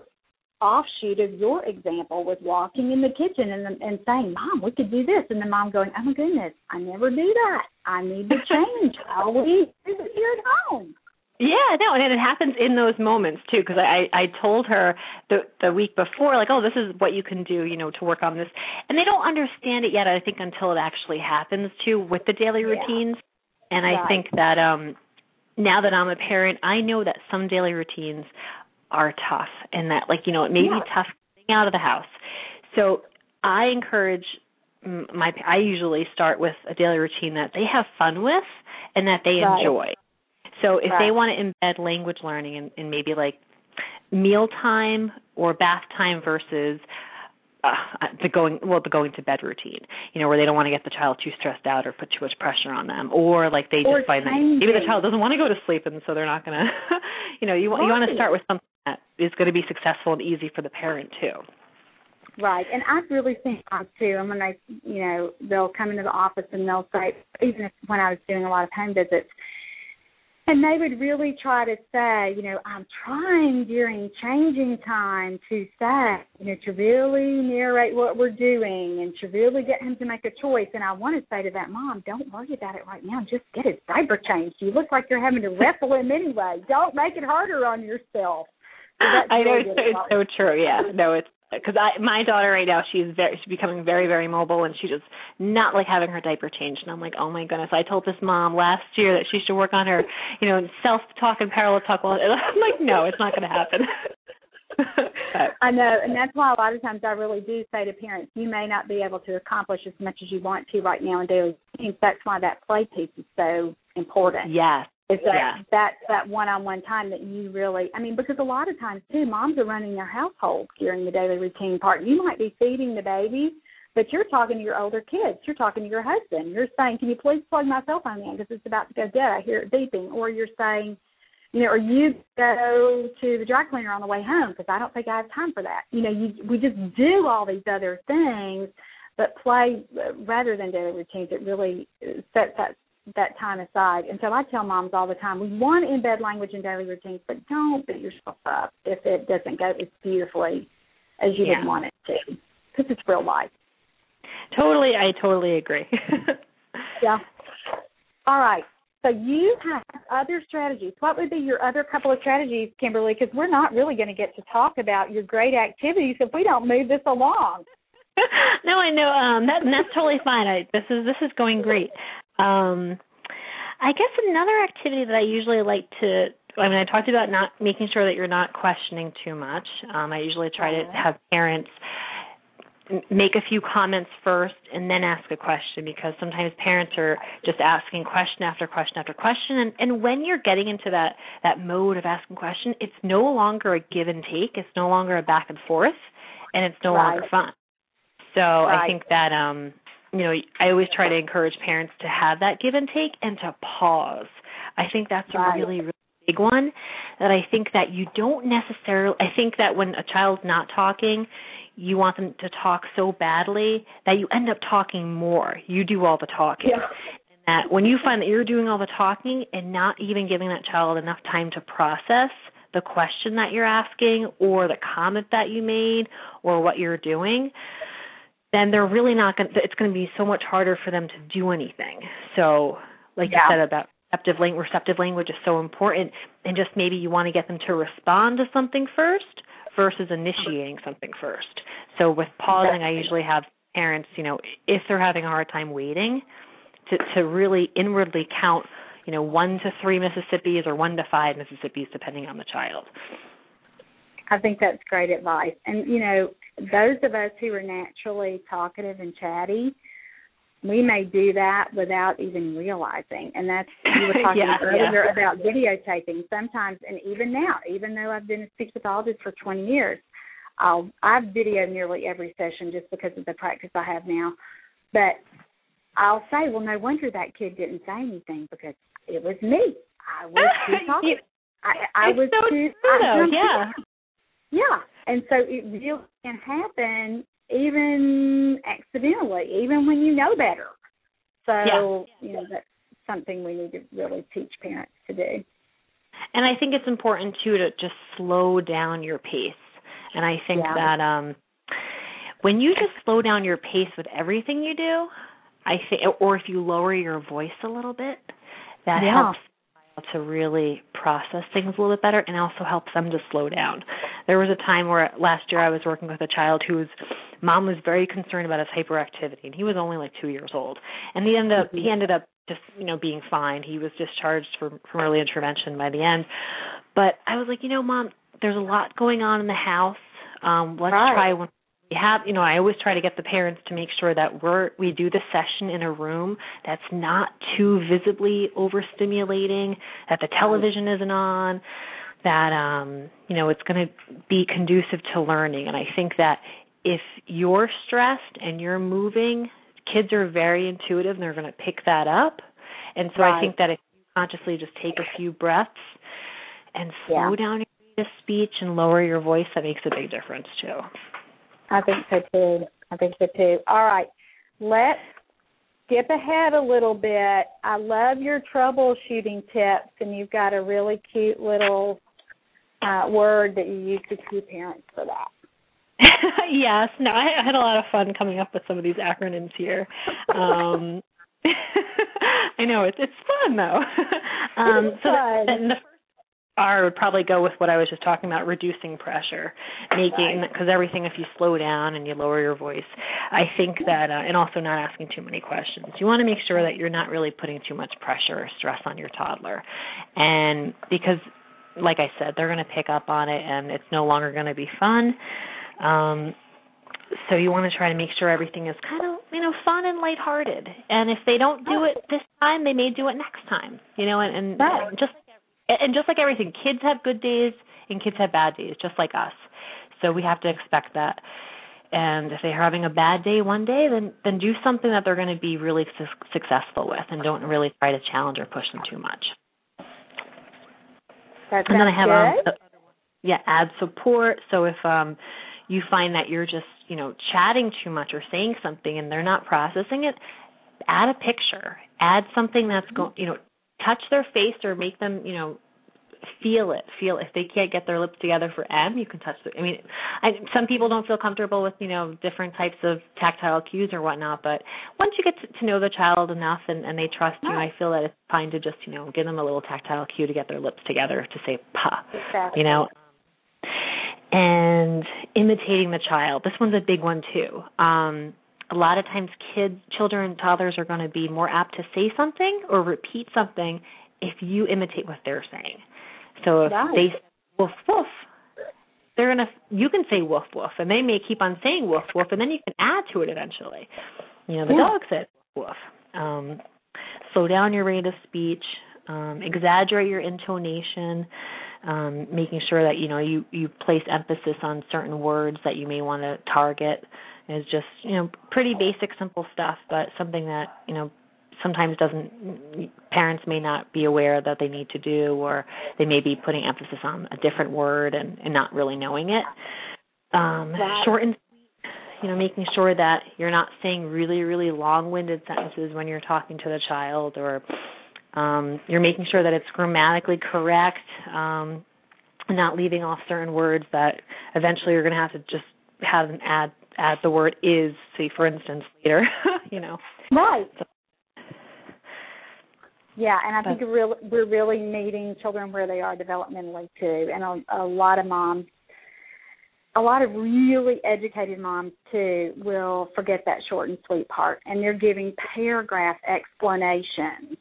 offshoot of your example with walking in the kitchen and, and saying, Mom, we could do this. And the mom going, oh, my goodness, I never do that. I need to change. I always do it here at home. Yeah, no, and it happens in those moments, too, because I, I told her the, the week before, like, oh, this is what you can do, you know, to work on this. And they don't understand it yet, I think, until it actually happens, too, with the daily routines. Yeah. And right. I think that um, now that I'm a parent, I know that some daily routines are tough, and that, like, you know, it may yeah. be tough getting out of the house. So I encourage my I usually start with a daily routine that they have fun with and that they right. enjoy. So if right. they want to embed language learning in, in maybe like meal time or bath time versus uh, the going well the going to bed routine, you know, where they don't want to get the child too stressed out or put too much pressure on them, or like they or just find changing. that maybe the child doesn't want to go to sleep, and so they're not going to, you know, you right. you want to start with something that is going to be successful and easy for the parent too. Right, and I really think on too, and when they, you know, they'll come into the office and they'll say, even if, when I was doing a lot of home visits, and they would really try to say, you know, I'm trying during changing time to say, you know, to really narrate what we're doing and to really get him to make a choice. And I want to say to that mom, don't worry about it right now. Just get his diaper changed. You look like you're having to wrestle him anyway. Don't make it harder on yourself. So I know, really it's so, it's so true, yeah. No, it's because I, my daughter right now, she's very, she's becoming very, very mobile, and she does not like having her diaper changed. And I'm like, oh my goodness! I told this mom last year that she should work on her, you know, self talk and parallel talk. And I'm like, no, it's not going to happen. I know, and that's why a lot of times I really do say to parents, you may not be able to accomplish as much as you want to right now in daily routines. That's why that play piece is so important. Yes. Is that, yeah. that that one-on-one time that you really, I mean, because a lot of times, too, moms are running their household during the daily routine part. You might be feeding the baby, but you're talking to your older kids. You're talking to your husband. You're saying, can you please plug my cell phone in because it's about to go dead. I hear it beeping. Or you're saying, you know, or you go to the dry cleaner on the way home because I don't think I have time for that. You know, you, we just do all these other things, but play rather than daily routines. It really sets that that time aside. And so I tell moms all the time, we want to embed language in daily routines, but don't beat yourself up if it doesn't go as beautifully as you yeah. would want it to, because it's real life. Totally. I totally agree. Yeah. All right. So you have other strategies. What would be your other couple of strategies, Kimberly? Because we're not really going to get to talk about your great activities if we don't move this along. No, I know. Um, that, and that's totally fine. I, this is this is going great. Um, I guess another activity that I usually like to, I mean, I talked about not making sure that you're not questioning too much. Um, I usually try to have parents make a few comments first and then ask a question, because sometimes parents are just asking question after question after question. And, and when you're getting into that, that mode of asking question, it's no longer a give and take. It's no longer a back and forth, and it's no right. longer fun. So right. I think that, um, you know, I always try to encourage parents to have that give and take and to pause. I think that's a really, really big one, that I think that you don't necessarily, I think that when a child's not talking, you want them to talk so badly that you end up talking more. You do all the talking. Yeah. And that when you find that you're doing all the talking and not even giving that child enough time to process the question that you're asking or the comment that you made or what you're doing, then they're really not going to, it's going to be so much harder for them to do anything. So like yeah. you said about receptive language, receptive language is so important, and just maybe you want to get them to respond to something first versus initiating something first. So with pausing, I usually have parents, you know, if they're having a hard time waiting, to, to really inwardly count, you know, one to three Mississippis or one to five Mississippis, depending on the child. I think that's great advice. And, you know, those of us who are naturally talkative and chatty, we may do that without even realizing. And that's, you were talking yeah, earlier yeah. about videotaping sometimes. And even now, even though I've been a speech pathologist for twenty years, I'll, I video nearly every session just because of the practice I have now. But I'll say, well, no wonder that kid didn't say anything, because it was me. I was too talkative. I, I was so too talkative. Yeah. Yeah, and so it really can happen even accidentally, even when you know better. So, yeah. you know, that's something we need to really teach parents to do. And I think it's important, too, to just slow down your pace. And I think yeah. that um, when you just slow down your pace with everything you do, I think, or if you lower your voice a little bit, that yeah. helps to really process things a little bit better, and also helps them to slow down. There was a time where last year I was working with a child whose mom was very concerned about his hyperactivity, and he was only like two years old. And he ended up he ended up just, you know, being fine. He was discharged from, from early intervention by the end. But I was like, you know, Mom, there's a lot going on in the house. Um, let's right. try one. We have, you know, I always try to get the parents to make sure that we're, we do the session in a room that's not too visibly overstimulating, that the television isn't on, that, um, you know, it's going to be conducive to learning. And I think that if you're stressed and you're moving, kids are very intuitive and they're going to pick that up. And so right. I think that if you consciously just take a few breaths and slow yeah. down your speech and lower your voice, that makes a big difference too. I think so, too. I think so, too. All right. Let's skip ahead a little bit. I love your troubleshooting tips, and you've got a really cute little uh, word that you use to keep parents for that. Yes. No, I had a lot of fun coming up with some of these acronyms here. Um, I know. It's, it's fun, though. um, it is so fun. The, the first R would probably go with what I was just talking about, reducing pressure, making, because everything, if you slow down and you lower your voice, I think that, uh, and also not asking too many questions. You want to make sure that you're not really putting too much pressure or stress on your toddler. And because, like I said, they're going to pick up on it and it's no longer going to be fun. Um, so you want to try to make sure everything is kind of, you know, fun and lighthearted. And if they don't do it this time, they may do it next time, you know, and, and right. just And just like everything, kids have good days and kids have bad days, just like us. So we have to expect that. And if they're having a bad day one day, then, then do something that they're going to be really su- successful with, and don't really try to challenge or push them too much. That's and then I have good. Um, yeah, add support. So if um, you find that you're just, you know, chatting too much or saying something and they're not processing it, add a picture. Add something that's going, you know, touch their face or make them, you know, feel it. Feel if they can't get their lips together for M, you can touch them. I mean, I, some people don't feel comfortable with, you know, different types of tactile cues or whatnot, but once you get to, to know the child enough and, and they trust you, I feel that it's fine to just, you know, give them a little tactile cue to get their lips together to say pa, exactly. you know. And imitating the child. This one's a big one, too. Um A lot of times kids, children, toddlers are going to be more apt to say something or repeat something if you imitate what they're saying. So if nice. they say woof, woof, they're gonna, you can say woof, woof, and they may keep on saying woof, woof, and then you can add to it eventually. You know, the yeah. dog said woof, woof. Um, slow down your rate of speech. Um, exaggerate your intonation, um, making sure that, you know, you, you place emphasis on certain words that you may want to target. Is just, you know, pretty basic, simple stuff, but something that, you know, sometimes doesn't, parents may not be aware that they need to do, or they may be putting emphasis on a different word and, and not really knowing it. Um, short and sweet, you know, making sure that you're not saying really, really long-winded sentences when you're talking to the child, or um, you're making sure that it's grammatically correct, um, not leaving off certain words that eventually you're going to have to just have an add add the word is, say, for instance, later, you know. Right. So. Yeah, and I but. think really, we're really meeting children where they are developmentally, too, and a, a lot of moms, a lot of really educated moms, too, will forget that short and sweet part, and they're giving paragraph explanations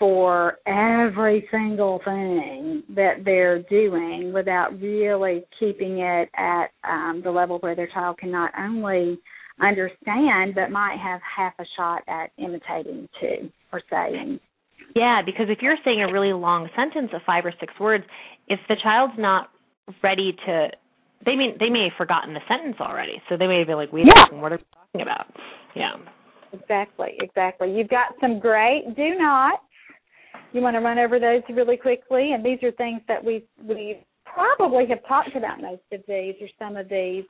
for every single thing that they're doing without really keeping it at um, the level where their child can not only understand but might have half a shot at imitating too or saying. Yeah, because if you're saying a really long sentence of five or six words, if the child's not ready to, they may, they may have forgotten the sentence already, so they may be like, wait a second, what are we talking about? Yeah. Exactly, exactly. You've got some great do not. You want to run over those really quickly, and these are things that we we probably have talked about most of these or some of these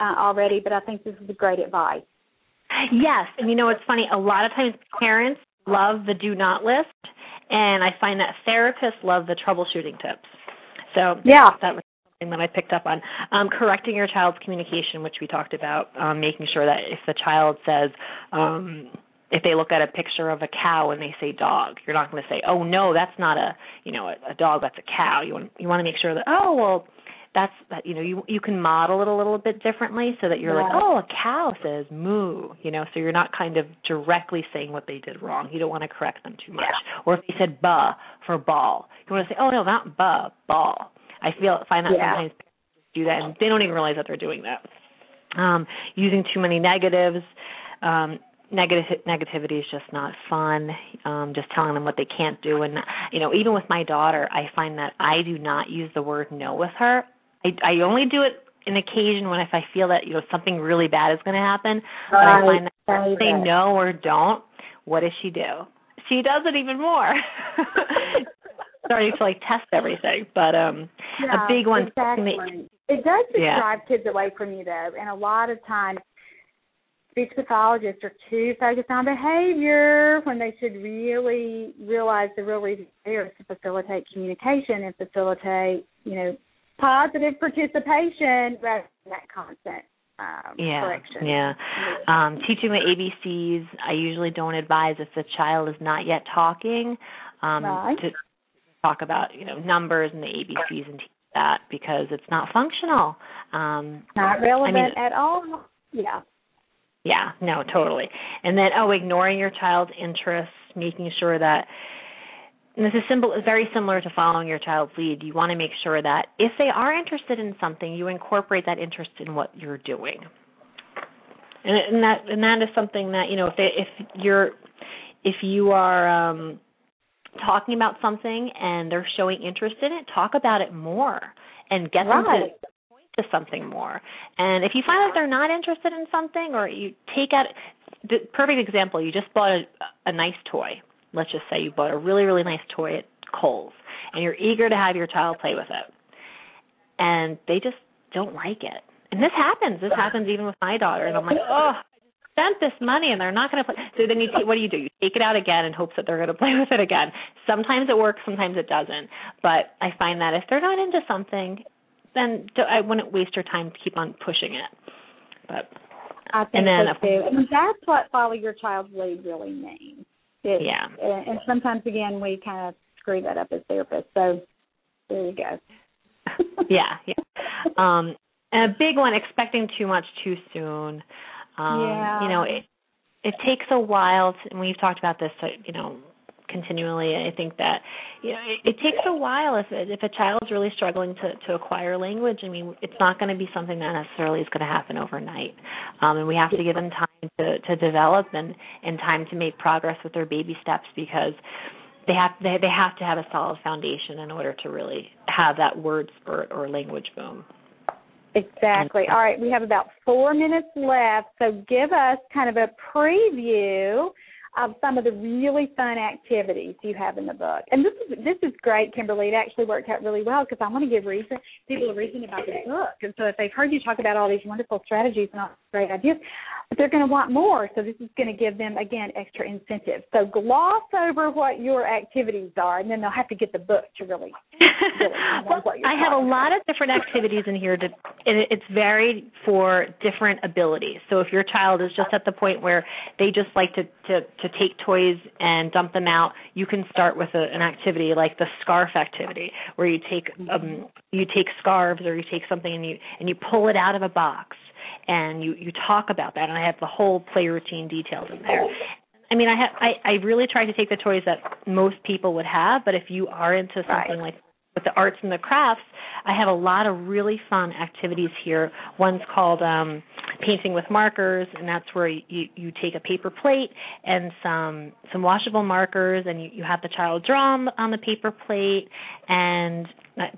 uh, already, but I think this is great advice. Yes, and you know it's funny. A lot of times parents love the do not list, and I find that therapists love the troubleshooting tips. So yeah. that was something that I picked up on. Um, correcting your child's communication, which we talked about, um, making sure that if the child says um, – if they look at a picture of a cow and they say dog, you're not going to say, oh, no, that's not a, you know, a, a dog, that's a cow. You want you want to make sure that, oh, well, that's, that, you know, you you can model it a little bit differently so that you're yeah. like, oh, a cow says moo, you know, so you're not kind of directly saying what they did wrong. You don't want to correct them too much. Yeah. Or if they said ba for ball, you want to say, oh, no, not ba, ball. I feel find that yeah. sometimes parents do that, and they don't even realize that they're doing that. Um, using too many negatives, um Negative, negativity is just not fun, um, just telling them what they can't do. And, you know, even with my daughter, I find that I do not use the word no with her. I, I only do it an occasion when if I feel that, you know, something really bad is going to happen. But I find that if they say no or don't, what does she do? She does it even more. Starting to, like, test everything. But um, yeah, a big one. Exactly. It does just yeah. drive kids away from you, though, and a lot of times, speech pathologists are too focused on behavior when they should really realize the real reason there is to facilitate communication and facilitate, you know, positive participation rather than that constant um, yeah, correction. Yeah, yeah. Um, teaching the A B Cs, I usually don't advise if the child is not yet talking um, right. to talk about, you know, numbers and the A B Cs and teach that because it's not functional. Um, not relevant I mean, at all. Yeah. Yeah, no, totally. And then, oh, ignoring your child's interests, making sure that, and this is simple, very similar to following your child's lead. You want to make sure that if they are interested in something, you incorporate that interest in what you're doing. And, and that and that is something that, you know, if they, if you're if you are um, talking about something and they're showing interest in it, talk about it more and get right. them to to something more. And if you find that they're not interested in something, or you take out, the perfect example, you just bought a, a nice toy. Let's just say you bought a really, really nice toy at Kohl's, and you're eager to have your child play with it. And they just don't like it. And this happens. This happens even with my daughter. And I'm like, oh, I spent this money, and they're not going to play. So then you take, what do you do? You take it out again in hopes that they're going to play with it again. Sometimes it works, sometimes it doesn't. But I find that if they're not into something, then I wouldn't waste your time to keep on pushing it. But I think and then, so too. And that's what follow your child's lead really means. It, yeah. And sometimes, again, we kind of screw that up as therapists. So there you go. yeah. yeah. Um, and a big one, expecting too much too soon. Um, yeah. You know, it, it takes a while, to, and we've talked about this, you know, continually. I think that you know, it, it takes a while if if a child's really struggling to, to acquire language. I mean, it's not going to be something that necessarily is going to happen overnight, um, and we have to give them time to, to develop and, and time to make progress with their baby steps because they have they, they have to have a solid foundation in order to really have that word spurt or language boom. Exactly. And, all right, we have about four minutes left, so give us kind of a preview of some of the really fun activities you have in the book. And this is this is great, Kimberly. It actually worked out really well because I want to give reason, people a reason about the book. And so if they've heard you talk about all these wonderful strategies and all these great ideas, but they're going to want more. So this is going to give them, again, extra incentive. So gloss over what your activities are, and then they'll have to get the book to really, really know what you're I have a lot about. Of different activities in here. To, and it's varied for different abilities. So if your child is just at the point where they just like to, to to take toys and dump them out, you can start with a, an activity like the scarf activity, where you take um, you take scarves or you take something and you and you pull it out of a box and you, you talk about that. And I have the whole play routine detailed in there. I mean, I, have, I I really try to take the toys that most people would have, but if you are into something right. like with the arts and the crafts, I have a lot of really fun activities here. One's called um, painting with markers, and that's where you, you take a paper plate and some some washable markers, and you, you have the child draw on, on the paper plate, and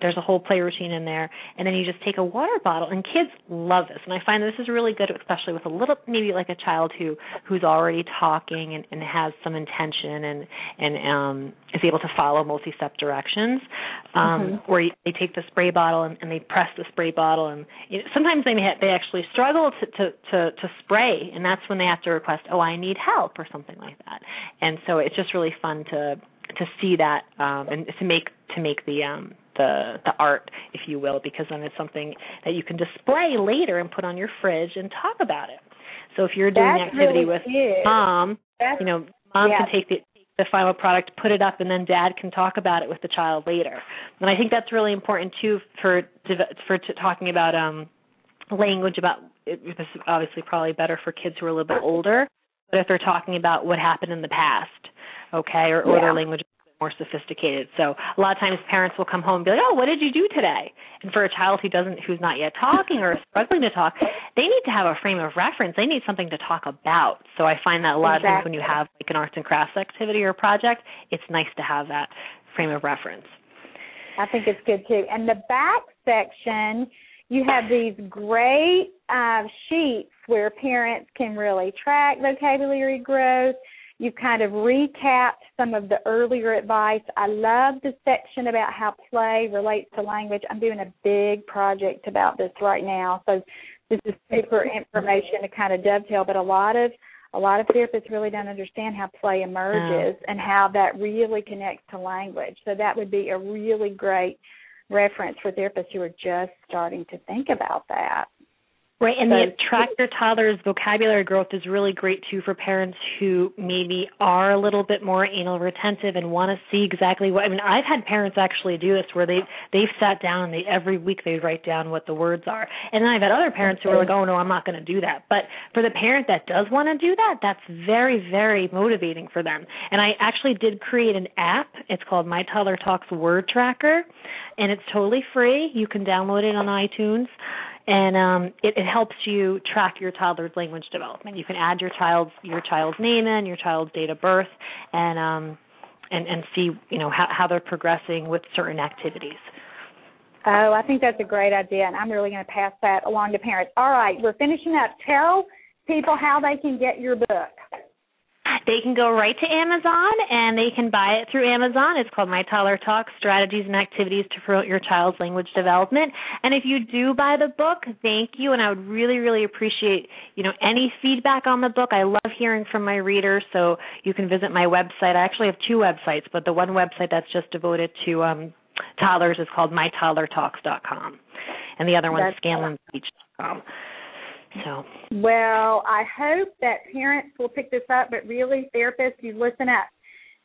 there's a whole play routine in there. And then you just take a water bottle, and kids love this. And I find this is really good, especially with a little, maybe like a child who, who's already talking and, and has some intention and and um, is able to follow multi-step directions, um, mm-hmm. where you, they take the spray bottle and, and they press the spray bottle. And you know, sometimes they may, they actually struggle to, to, to, to spray, and that's when they have to request, oh, I need help or something like that. And so it's just really fun to to see that um, and to make to make the um, The, the art, if you will, because then it's something that you can display later and put on your fridge and talk about it. So if you're doing an activity really with cute. mom, That's, you know, mom yeah. can take the, take the final product, put it up, and then dad can talk about it with the child later. And I think that's really important, too, for for talking about um, language. About it, this is obviously probably better for kids who are a little bit older, but if they're talking about what happened in the past, okay, or, yeah. or their language more sophisticated. So a lot of times parents will come home and be like, oh, what did you do today? And for a child who doesn't, who's not yet talking or is struggling to talk, they need to have a frame of reference. They need something to talk about. So I find that a lot exactly. of times when you have like an arts and crafts activity or project, it's nice to have that frame of reference. I think it's good too. And the back section, you have these great uh, sheets where parents can really track vocabulary growth. You've kind of recapped some of the earlier advice. I love the section about how play relates to language. I'm doing a big project about this right now, so this is super information to kind of dovetail. But a lot of a lot of therapists really don't understand how play emerges and how that really connects to language. So that would be a really great reference for therapists who are just starting to think about that. Right, and the Track Your Toddler's vocabulary growth is really great, too, for parents who maybe are a little bit more anal retentive and want to see exactly what – I mean, I've had parents actually do this where they, they've sat down and they, every week they write down what the words are. And then I've had other parents who are like, oh, no, I'm not going to do that. But for the parent that does want to do that, that's very, very motivating for them. And I actually did create an app. It's called My Toddler Talks Word Tracker, and it's totally free. You can download it on iTunes. And um, it, it helps you track your toddler's language development. You can add your child's your child's name in, your child's date of birth, and um, and, and see you know how, how they're progressing with certain activities. Oh, I think that's a great idea, and I'm really going to pass that along to parents. All right, we're finishing up. Tell people how they can get your book. They can go right to Amazon, and they can buy it through Amazon. It's called My Toddler Talks, Strategies and Activities to Promote Your Child's Language Development. And if you do buy the book, thank you, and I would really, really appreciate, you know, any feedback on the book. I love hearing from my readers, so you can visit my website. I actually have two websites, but the one website that's just devoted to um, toddlers is called my toddler talks dot com, and the other one is scanlon speech dot com. So. Well, I hope that parents will pick this up, but really, therapists, you listen up.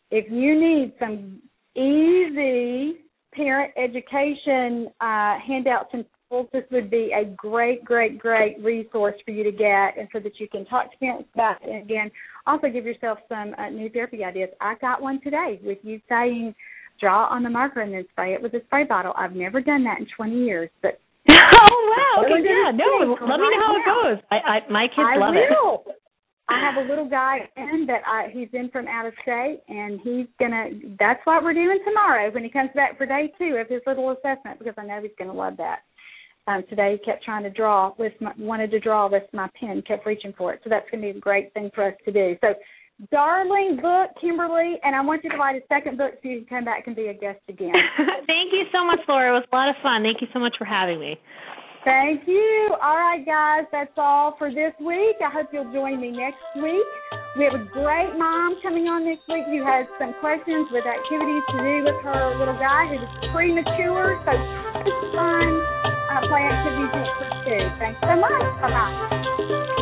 If you need some easy parent education uh, handouts and tools, this would be a great, great, great resource for you to get, and so that you can talk to parents about it. And again, also give yourself some uh, new therapy ideas. I got one today with you saying, draw on the marker and then spray it with a spray bottle. I've never done that in twenty years, but oh, wow. Okay, yeah, no, let me know how it goes. I, I, my kids love it. I have a little guy in that I, he's in from out of state, and he's going to, that's what we're doing tomorrow when he comes back for day two of his little assessment, because I know he's going to love that. Um, today he kept trying to draw, with my, wanted to draw with my pen, kept reaching for it. So that's going to be a great thing for us to do. So, darling book, Kimberly, and I want you to write a second book so you can come back and be a guest again. Thank you so much, Laura. It was a lot of fun. Thank you so much for having me. Thank you. All right, guys, that's all for this week. I hope you'll join me next week. We have a great mom coming on next week who has some questions with activities to do with her little guy who is premature, so it's fun. Uh, play activities next week, too. Thanks so much. Bye-bye.